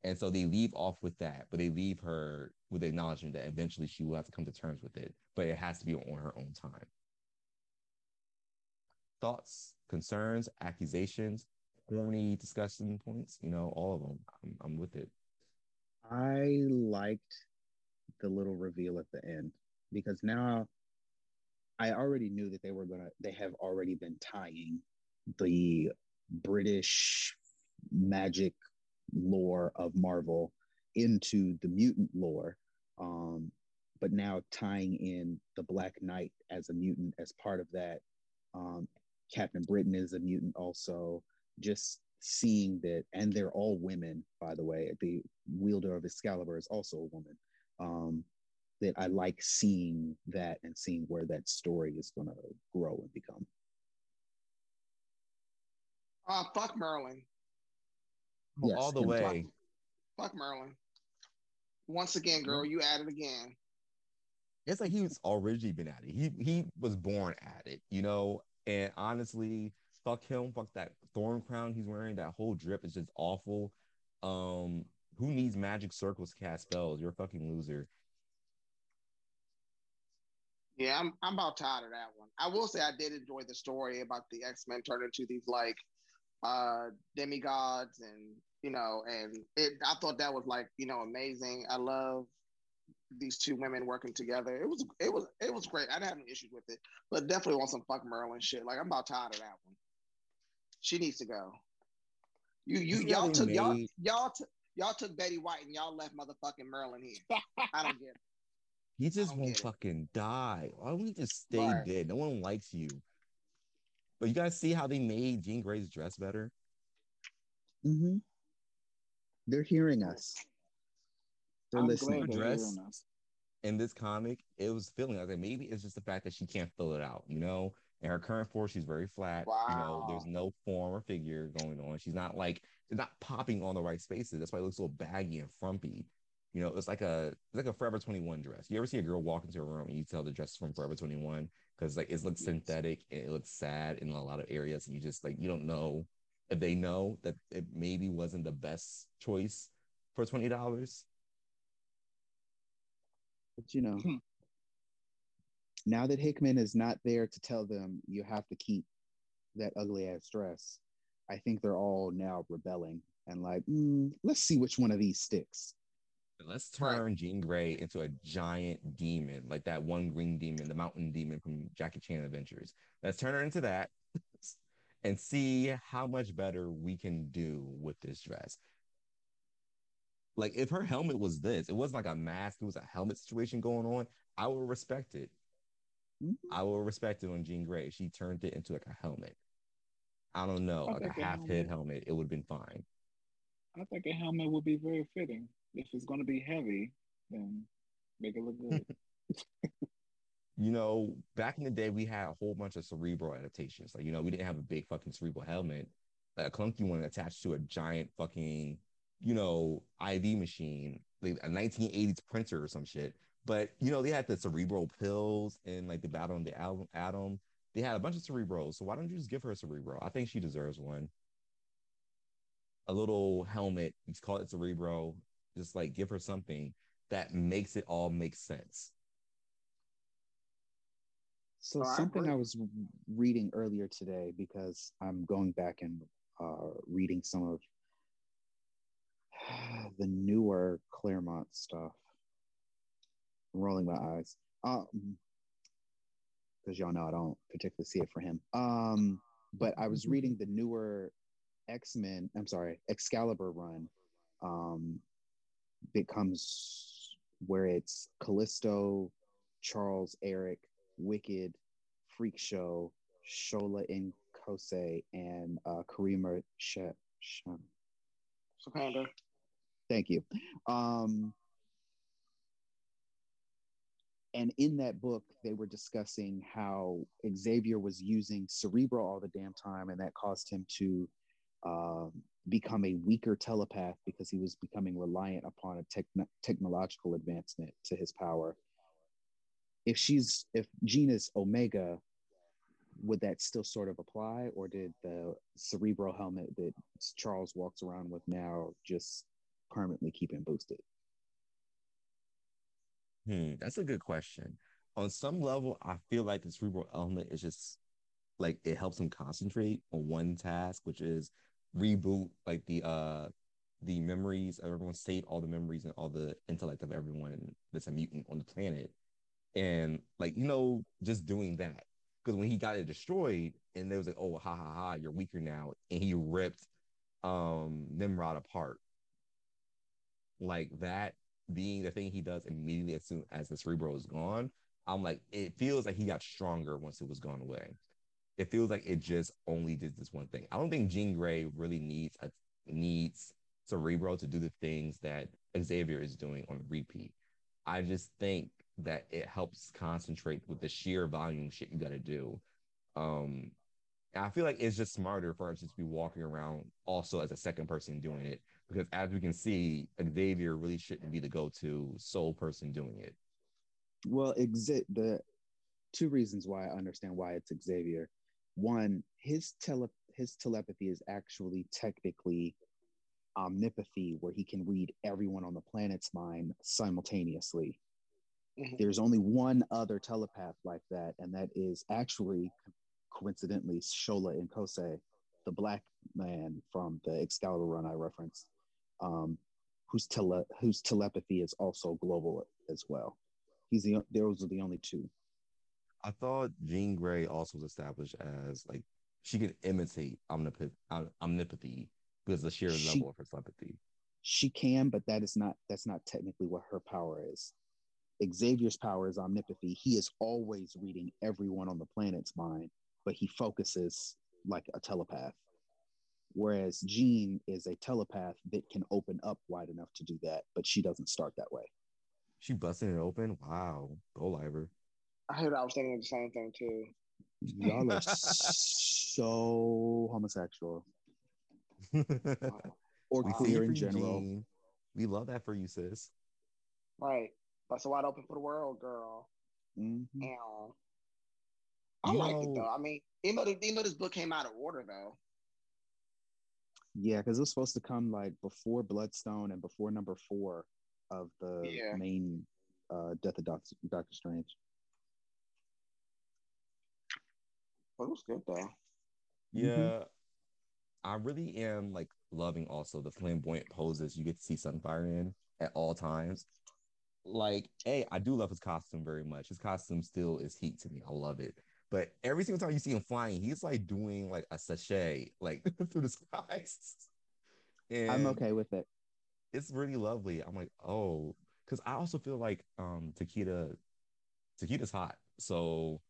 And so they leave off with that, but they leave her with the acknowledgement that eventually she will have to come to terms with it, but it has to be on her own time. Thoughts, concerns, accusations, corny discussion points, you know, all of them. I'm, I'm with it. I liked the little reveal at the end because now I already knew that they were going to, they have already been tying the British magic lore of Marvel into the mutant lore. Um, but now tying in the Black Knight as a mutant as part of that. Um, Captain Britain is a mutant also, just seeing that, and they're all women, by the way. The wielder of Excalibur is also a woman. Um, that I like seeing that and seeing where that story is going to grow and become. Ah, uh, fuck Merlin. Yes, all the way. Fuck, fuck Merlin. Once again, girl, you at it again. It's like he's already been at it. He he was born at it, you know? And honestly, fuck him, fuck that thorn crown he's wearing, that whole drip is just awful. Um, who needs magic circles to cast spells? You're a fucking loser. Yeah, I'm I'm about tired of that one. I will say I did enjoy the story about the X-Men turning into these like uh, demigods and, you know, and it, I thought that was like, you know, amazing. I love these two women working together. It was it was it was great. I didn't have any issues with it, but definitely want some fuck Merlin shit. Like I'm about tired of that one. She needs to go. You you it's y'all took made. y'all y'all t- y'all took Betty White and y'all left motherfucking Merlin here. I don't get it. He just won't fucking die. Why don't we just stay right. dead? No one likes you. But you guys see how they made Jean Grey's dress better? Mm-hmm. They're hearing us. They're I'm listening. Her dress in this comic, it was filling. I was like, maybe it's just the fact that she can't fill it out, you know? In her current form, she's very flat. Wow. You know, there's no form or figure going on. She's not like, she's not popping on the right spaces. That's why it looks so baggy and frumpy. You know, it's like a it's like a Forever twenty-one dress. You ever see a girl walk into a room and you tell the dress is from Forever twenty-one? Because like it looks yes. synthetic and it looks sad in a lot of areas. And you just like, you don't know if they know that it maybe wasn't the best choice for twenty dollars. But, you know, now that Hickman is not there to tell them you have to keep that ugly-ass dress, I think they're all now rebelling and like, mm, let's see which one of these sticks. Let's turn Jean Grey into a giant demon, like that one green demon, the mountain demon from Jackie Chan Adventures. Let's turn her into that and see how much better we can do with this dress. Like, if her helmet was this, it wasn't like a mask, it was a helmet situation going on, I would respect it. Mm-hmm. I would respect it on Jean Grey. She turned it into like a helmet. I don't know, I like a half-head helmet. helmet. It would have been fine. I think a helmet would be very fitting. If it's going to be heavy, then make it look good. You know, back in the day, we had a whole bunch of cerebral adaptations. Like, you know, we didn't have a big fucking cerebral helmet. Like a clunky one attached to a giant fucking, you know, I V machine, like a nineteen eighties printer or some shit. But, you know, they had the cerebral pills and like the battle on the al- atom. They had a bunch of cerebrals. So why don't you just give her a cerebral? I think she deserves one. A little helmet, just call it cerebral. Just like give her something that makes it all make sense. So oh, something I, I was reading earlier today, because I'm going back and uh, reading some of uh, the newer Claremont stuff. I'm rolling my eyes. Because um, y'all know I don't particularly see it for him. Um, but I was reading the newer X-Men, I'm sorry, Excalibur run. Um, it comes where it's Callisto, Charles, Eric, Wicked, Freak Show, Shola Nkose, and uh, Karima Shep. Sh- Sukanda. Thank you. Um, and in that book, they were discussing how Xavier was using Cerebral all the damn time, and that caused him to uh, become a weaker telepath because he was becoming reliant upon a techn- technological advancement to his power. If she's, if Jean is Omega, would that still sort of apply, or did the cerebral helmet that Charles walks around with now just permanently keep him boosted? Hmm, that's a good question. On some level, I feel like the cerebral helmet is just like it helps him concentrate on one task, which is reboot like the uh the memories of everyone's state, all the memories and all the intellect of everyone that's a mutant on the planet. And like, you know, just doing that, because when he got it destroyed and there was like, oh, ha ha ha, you're weaker now, and he ripped um Nimrod apart. Like that being the thing he does immediately as soon as the cerebral is gone, I'm like, it feels like he got stronger once it was gone away. It feels like it just only did this one thing. I don't think Jean Grey really needs a, needs cerebral to do the things that Xavier is doing on repeat. I just think that it helps concentrate with the sheer volume shit you got to do. Um, I feel like it's just smarter for us just to be walking around also as a second person doing it, because as we can see, Xavier really shouldn't be the go-to sole person doing it. Well, exi- the two reasons why I understand why it's Xavier. One, his tele- his telepathy is actually technically omnipathy, where he can read everyone on the planet's mind simultaneously. There's only one other telepath like that, and that is actually, coincidentally, Shola Nkose, the black man from the Excalibur run I referenced, um, whose tele whose telepathy is also global as well. He's the those are the only two. I thought Jean Grey also was established as like she can imitate omnip- omnipathy because of the sheer she, level of her telepathy. She can, but that is not that's not technically what her power is. Xavier's power is omnipathy. He is always reading everyone on the planet's mind, but he focuses like a telepath. Whereas Jean is a telepath that can open up wide enough to do that, but she doesn't start that way. She busted it open? Wow. Go Liver. I heard I was thinking the same thing too. Y'all are so homosexual. Or queer in general. Jean. We love that for you, sis. Right. That's wide open for the world, girl. Mm-hmm. And I like it though. I mean, even though, the, even though this book came out of order though. Yeah, because it was supposed to come like before Bloodstone and before number four of the yeah. main uh, Death of Doctor, Doctor Strange. Well, it was good though. Yeah. Mm-hmm. I really am like loving also the flamboyant poses you get to see Sunfire in at all times. Like, hey, I do love his costume very much. His costume still is heat to me. I love it. But every single time you see him flying, he's like doing like a sachet, like through the skies. And I'm okay with it. it's really lovely. I'm like, oh, because I also feel like um, Takeda, Takeda's hot. So,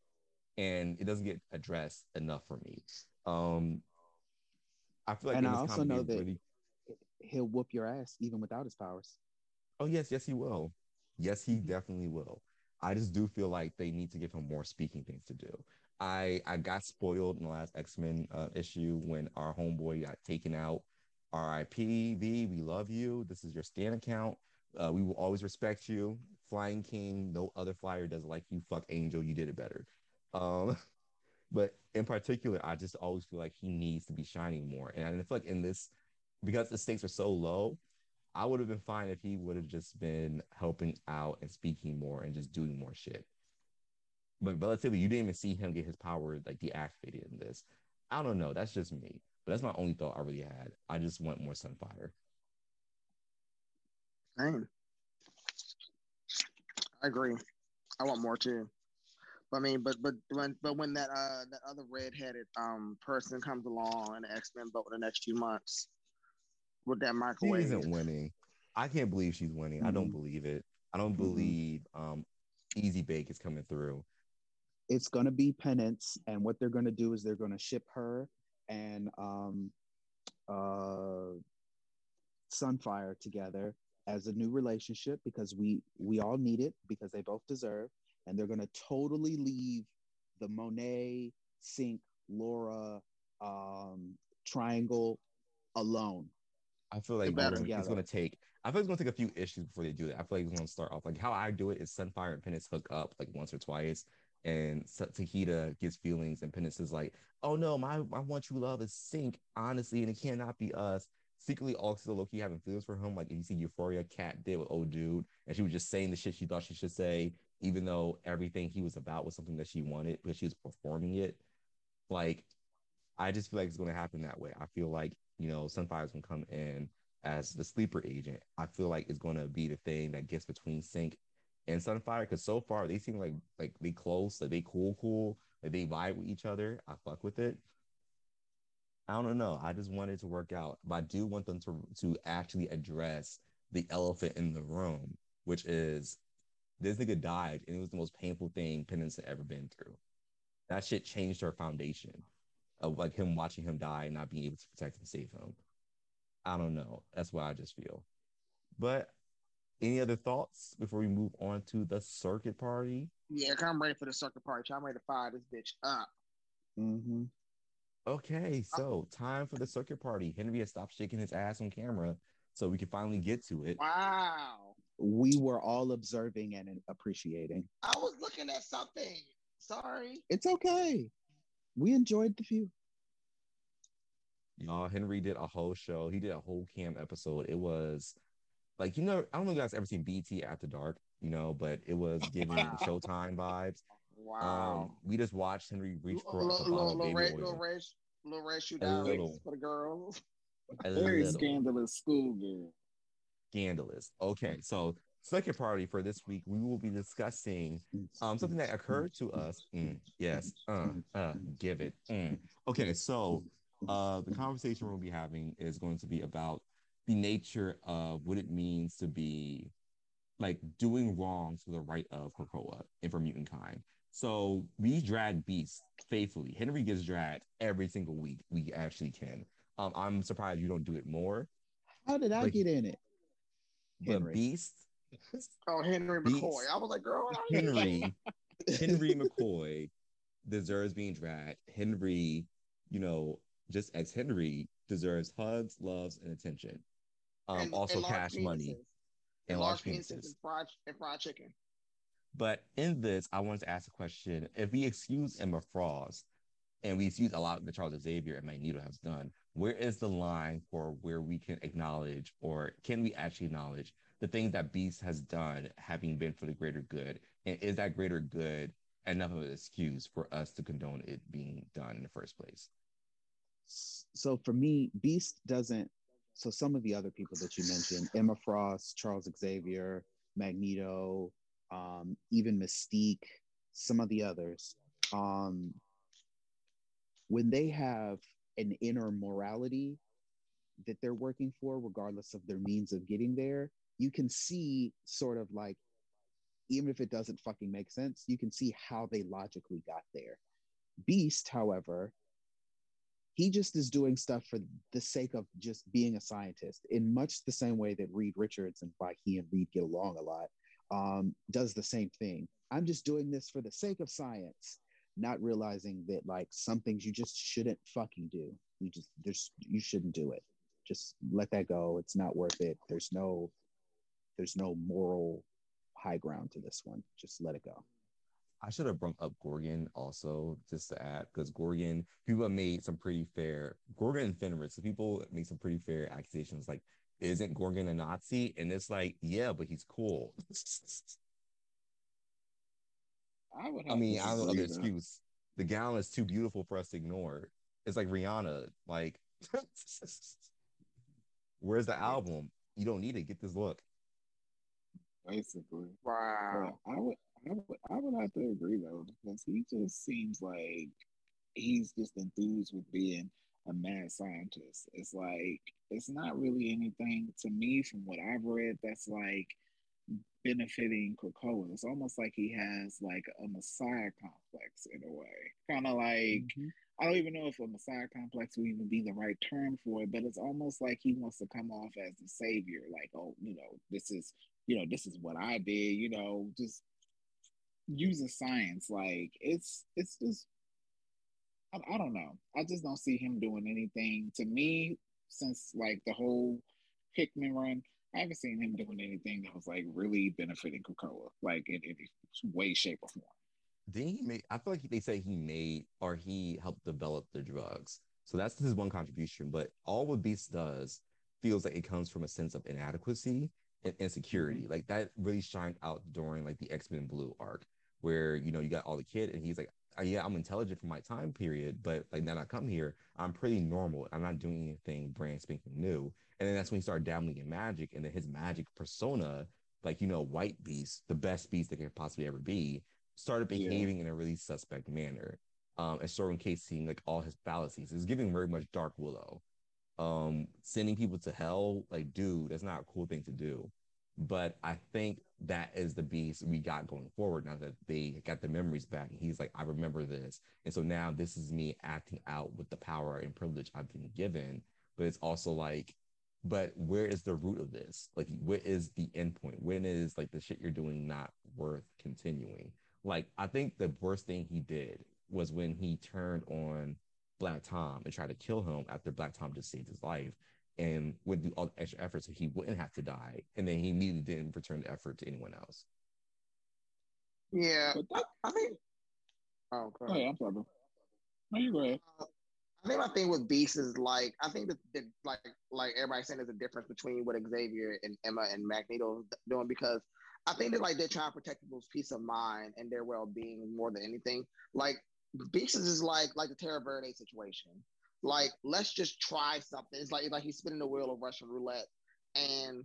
and it doesn't get addressed enough for me. Um, I feel like, and I also know that really... he'll whoop your ass even without his powers. Oh yes, yes he will. Yes, he definitely will. I just do feel like they need to give him more speaking things to do. I, I got spoiled in the last X-Men uh, issue when our homeboy got taken out. R I P V, we love you. This is your Stan account. Uh, we will always respect you. Flying King, no other flyer does like you. Fuck Angel, you did it better. Um, but in particular, I just always feel like he needs to be shining more. And I feel like in this, because the stakes are so low, I would have been fine if he would have just been helping out and speaking more and just doing more shit. But relatively, you didn't even see him get his power like deactivated in this. I don't know. That's just me. But that's my only thought I really had. I just want more Sunfire. Same. I agree. I want more too. I mean, but but when but when that uh that other redheaded um person comes along in the X-Men boat in the next few months. With that microwave. She isn't winning. I can't believe she's winning. Mm-hmm. I don't believe it. I don't mm-hmm. believe um, Easy Bake is coming through. It's going to be Penance, and what they're going to do is they're going to ship her and um, uh, Sunfire together as a new relationship because we, we all need it because they both deserve, and they're going to totally leave the Monet, Sync, Laura, um, Triangle alone. I feel like better, it's yeah, going to take. I feel like it's going to take a few issues before they do that. I feel like it's going to start off like how I do it is Sunfire and Penance hook up like once or twice, and Takeda gets feelings, and Penance is like, "Oh no, my my one true love is Sync, honestly, and it cannot be us." Secretly, also low key having feelings for him, like you see Euphoria Cat did with Old Dude, and she was just saying the shit she thought she should say, even though everything he was about was something that she wanted, but she was performing it. Like, I just feel like it's going to happen that way. I feel like. You know, Sunfire is going to come in as the sleeper agent. I feel like it's going to be the thing that gets between Sync and Sunfire, because so far they seem like like they close, like they cool, cool, like they vibe with each other. I fuck with it. I don't know. I just want it to work out. But I do want them to, to actually address the elephant in the room, which is this nigga died, and it was the most painful thing Penance had ever been through. That shit changed her foundation. Of like him watching him die and not being able to protect and save him. I don't know. That's what I just feel. But any other thoughts before we move on to the circuit party? Yeah, I'm ready for the circuit party. I'm ready to fire this bitch up. Mm-hmm. Okay, so time for the circuit party. Henry has stopped shaking his ass on camera so we can finally get to it. Wow. We were all observing and appreciating. I was looking at something. Sorry. It's okay. We enjoyed the view. Y'all, Henry did a whole show. He did a whole cam episode. It was like, you know, I don't know if you guys ever seen B T After Dark, you know, but it was giving Showtime vibes. Wow. Um, we just watched Henry reach for a little red shoe down for the girls. A very little. Scandalous schoolgirl. Scandalous. Okay, so second party for this week, we will be discussing um, something that occurred to us. Mm, yes, uh, uh, give it. Mm. Okay, so uh, the conversation we'll be having is going to be about the nature of what it means to be like doing wrongs for the right of Krakoa and for mutant kind. So we drag Beast faithfully. Henry gets dragged every single week. We actually can. Um, I'm surprised you don't do it more. How did I but, get in it? Henry. But Beast. Oh, Henry McCoy. Beast. I was like, girl, Henry, Henry McCoy deserves being dragged. Henry, you know, just as Henry deserves hugs, loves, and attention. Um, and, also and cash penises. Money. And, and large penises. penises and, fried, and fried chicken. But in this, I wanted to ask a question. If we excuse Emma Frost, and we excuse a lot of the Charles Xavier and Magneto has done, where is the line for where we can acknowledge, or can we actually acknowledge the things that Beast has done having been for the greater good? And is that greater good enough of an excuse for us to condone it being done in the first place? So for me, Beast doesn't, so some of the other people that you mentioned, Emma Frost, Charles Xavier, Magneto, um, even Mystique, some of the others, um, when they have an inner morality, that they're working for, regardless of their means of getting there, you can see sort of like, even if it doesn't fucking make sense, you can see how they logically got there. Beast, however, he just is doing stuff for the sake of just being a scientist, in much the same way that Reed Richards, and why he and Reed get along a lot, um, does the same thing. I'm just doing this for the sake of science, not realizing that like some things you just shouldn't fucking do. You just, there's, you shouldn't do it. Just let that go. It's not worth it. There's no, there's no moral high ground to this one. Just let it go. I should have brought up Gorgon also, just to add, because Gorgon, people have made some pretty fair, Gorgon and Fenris, so people make some pretty fair accusations, like, isn't Gorgon a Nazi? And it's like, yeah, but he's cool. I would. I mean, I don't have an excuse. The gown is too beautiful for us to ignore. It's like Rihanna, like, where's the album? You don't need it. Get this look. Basically. Wow. But I would I would I would have to agree though, because he just seems like he's just enthused with being a mad scientist. It's like it's not really anything to me from what I've read that's like benefiting Krakoa. It's almost like he has like a Messiah complex in a way. Kind of like mm-hmm. I don't even know if a Messiah complex would even be the right term for it, but it's almost like he wants to come off as the savior. Like, oh, you know, this is you know, this is what I did, you know, just using science. Like it's it's just I, I don't know. I just don't see him doing anything to me since like the whole Hickman run. I haven't seen him doing anything that was like really benefiting Krakoa, like in any way, shape, or form. Then he made, I feel like they say he made or he helped develop the drugs. So that's his one contribution. But all what Beast does feels like it comes from a sense of inadequacy and insecurity. Like that really shined out during like the X-Men Blue arc, where you know you got all the kid and he's like, oh, yeah, I'm intelligent for my time period, but like now I come here, I'm pretty normal. I'm not doing anything brand spanking new. And then that's when he started dabbling in magic, and then his magic persona, like, you know, white Beast, the best Beast that could possibly ever be, started behaving yeah. in a really suspect manner. Um, and so encasing like all his fallacies. It was giving very much Dark Willow. Um, sending people to hell, like, dude, that's not a cool thing to do. But I think that is the Beast we got going forward now that they got the memories back. And he's like, I remember this. And so now this is me acting out with the power and privilege I've been given. But it's also like, but where is the root of this? Like, what is the end point? When is like the shit you're doing not worth continuing? Like, I think the worst thing he did was when he turned on Black Tom and tried to kill him after Black Tom just saved his life. And would do all the extra effort so he wouldn't have to die. And then he immediately didn't return the effort to anyone else. Yeah. But that, I think... Oh, go ahead. Oh, yeah, I'm sorry. No, you go ahead. Uh, I think my thing with Beast is, like, I think that, that like, like everybody's saying there's a difference between what Xavier and Emma and Magneto doing, because I think that, like, they're trying to protect people's peace of mind and their well-being more than anything. Like, Beast is like like the Terra Verde situation. Like, let's just try something. It's like it's like he's spinning the wheel of Russian roulette, and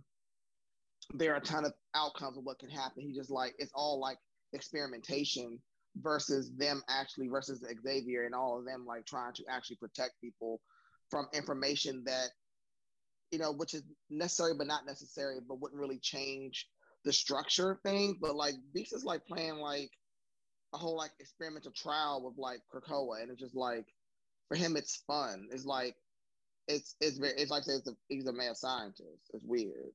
there are a ton of outcomes of what can happen. He just like it's all like experimentation versus them actually versus Xavier and all of them like trying to actually protect people from information that you know, which is necessary but not necessary, but wouldn't really change the structure thing. But like Beast is like playing like a whole like experimental trial with like Krakoa, and it's just like. For him, it's fun. It's like, it's it's very, it's like it's a, he's a mad scientist. It's weird.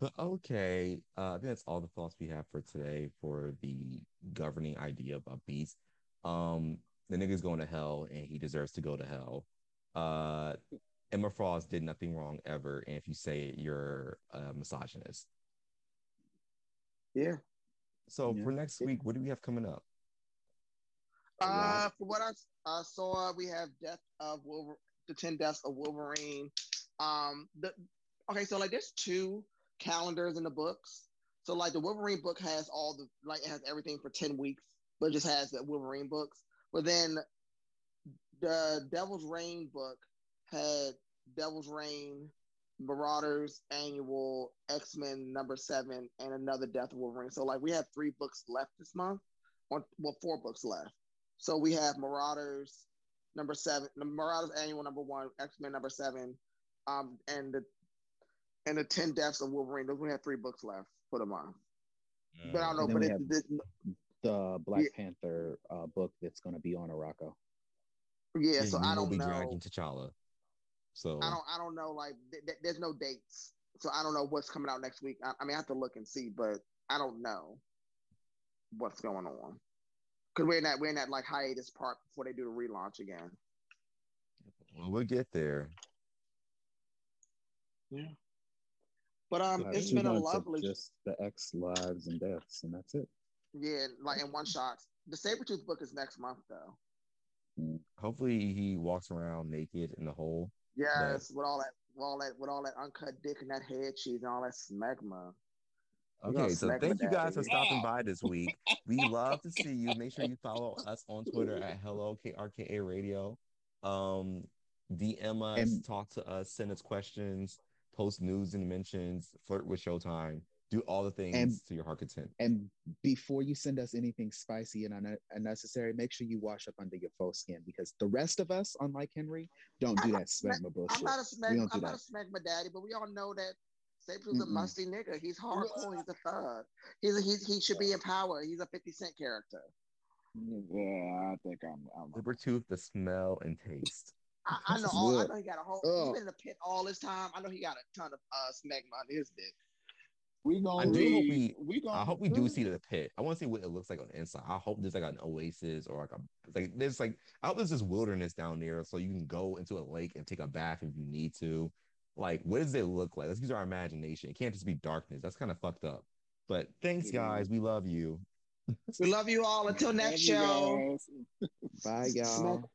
But okay, uh, I think that's all the thoughts we have for today for the governing idea about Beast. Um, the nigga's going to hell, and he deserves to go to hell. Uh, Emma Frost did nothing wrong ever, and if you say it, you're a misogynist. Yeah. So yeah. For next week, what do we have coming up? Uh, for what I uh, saw, we have Death of Wolver- the ten Deaths of Wolverine. Um, the okay, so like there's two calendars in the books. So like the Wolverine book has all the like it has everything for ten weeks, but it just has the Wolverine books. But then the Devil's Reign book had Devil's Reign, Marauders Annual, X-Men number seven, and another Death of Wolverine. So like we have three books left this month, or well four books left. So we have Marauders, number seven, Marauders Annual number one, X-Men number seven, um, and the and the ten Deaths of Wolverine. Those we have three books left. Put them on. Uh, but I don't know. But it, this, the Black yeah. Panther uh, book that's going to be on Araco. Yeah, and so I don't be know. Dragging T'Challa. So I don't. I don't know. Like, th- th- there's no dates. So I don't know what's coming out next week. I, I mean, I have to look and see, but I don't know what's going on. Because we're in that, we're in that like hiatus part before they do the relaunch again. Well, we'll get there. Yeah. But um, so it's been a lovely... Just the X lives and deaths, and that's it. Yeah, like in one shot. The Sabretooth book is next month, though. Hopefully he walks around naked in the hole. Yes, but... with all that with all that with all that uncut dick and that head cheese and all that smegma. Okay, so thank you guys for stopping by this week. We love to see you. Make sure you follow us on Twitter at Hello K R K A Radio. Um, D M us, and, talk to us, send us questions, post news and mentions, flirt with Showtime, do all the things and, to your heart content. And before you send us anything spicy and un- unnecessary, make sure you wash up under your foreskin, because the rest of us, unlike Henry, don't do I'm that smegma bullshit. I'm not a smegma, I'm not a smegma daddy, but we all know that Sabretooth's a musty nigga. He's hardcore. He's a thug. He's a, he's he should be in power. He's a fifty cent character. Yeah, I think I'm. I'm Sabretooth, the smell and taste. I, I know. All, I know he got a whole. Ugh. He's been in the pit all this time. I know he got a ton of uh, smegma on his dick. We gonna. I do hope we. we gonna I hope we do see the pit. I want to see what it looks like on the inside. I hope there's like an oasis or like a like. There's like. I hope there's this wilderness down there, so you can go into a lake and take a bath if you need to. Like, what does it look like? Let's use our imagination. It can't just be darkness. That's kind of fucked up. But thanks, guys. We love you. We love you all. Until next show. Bye, y'all.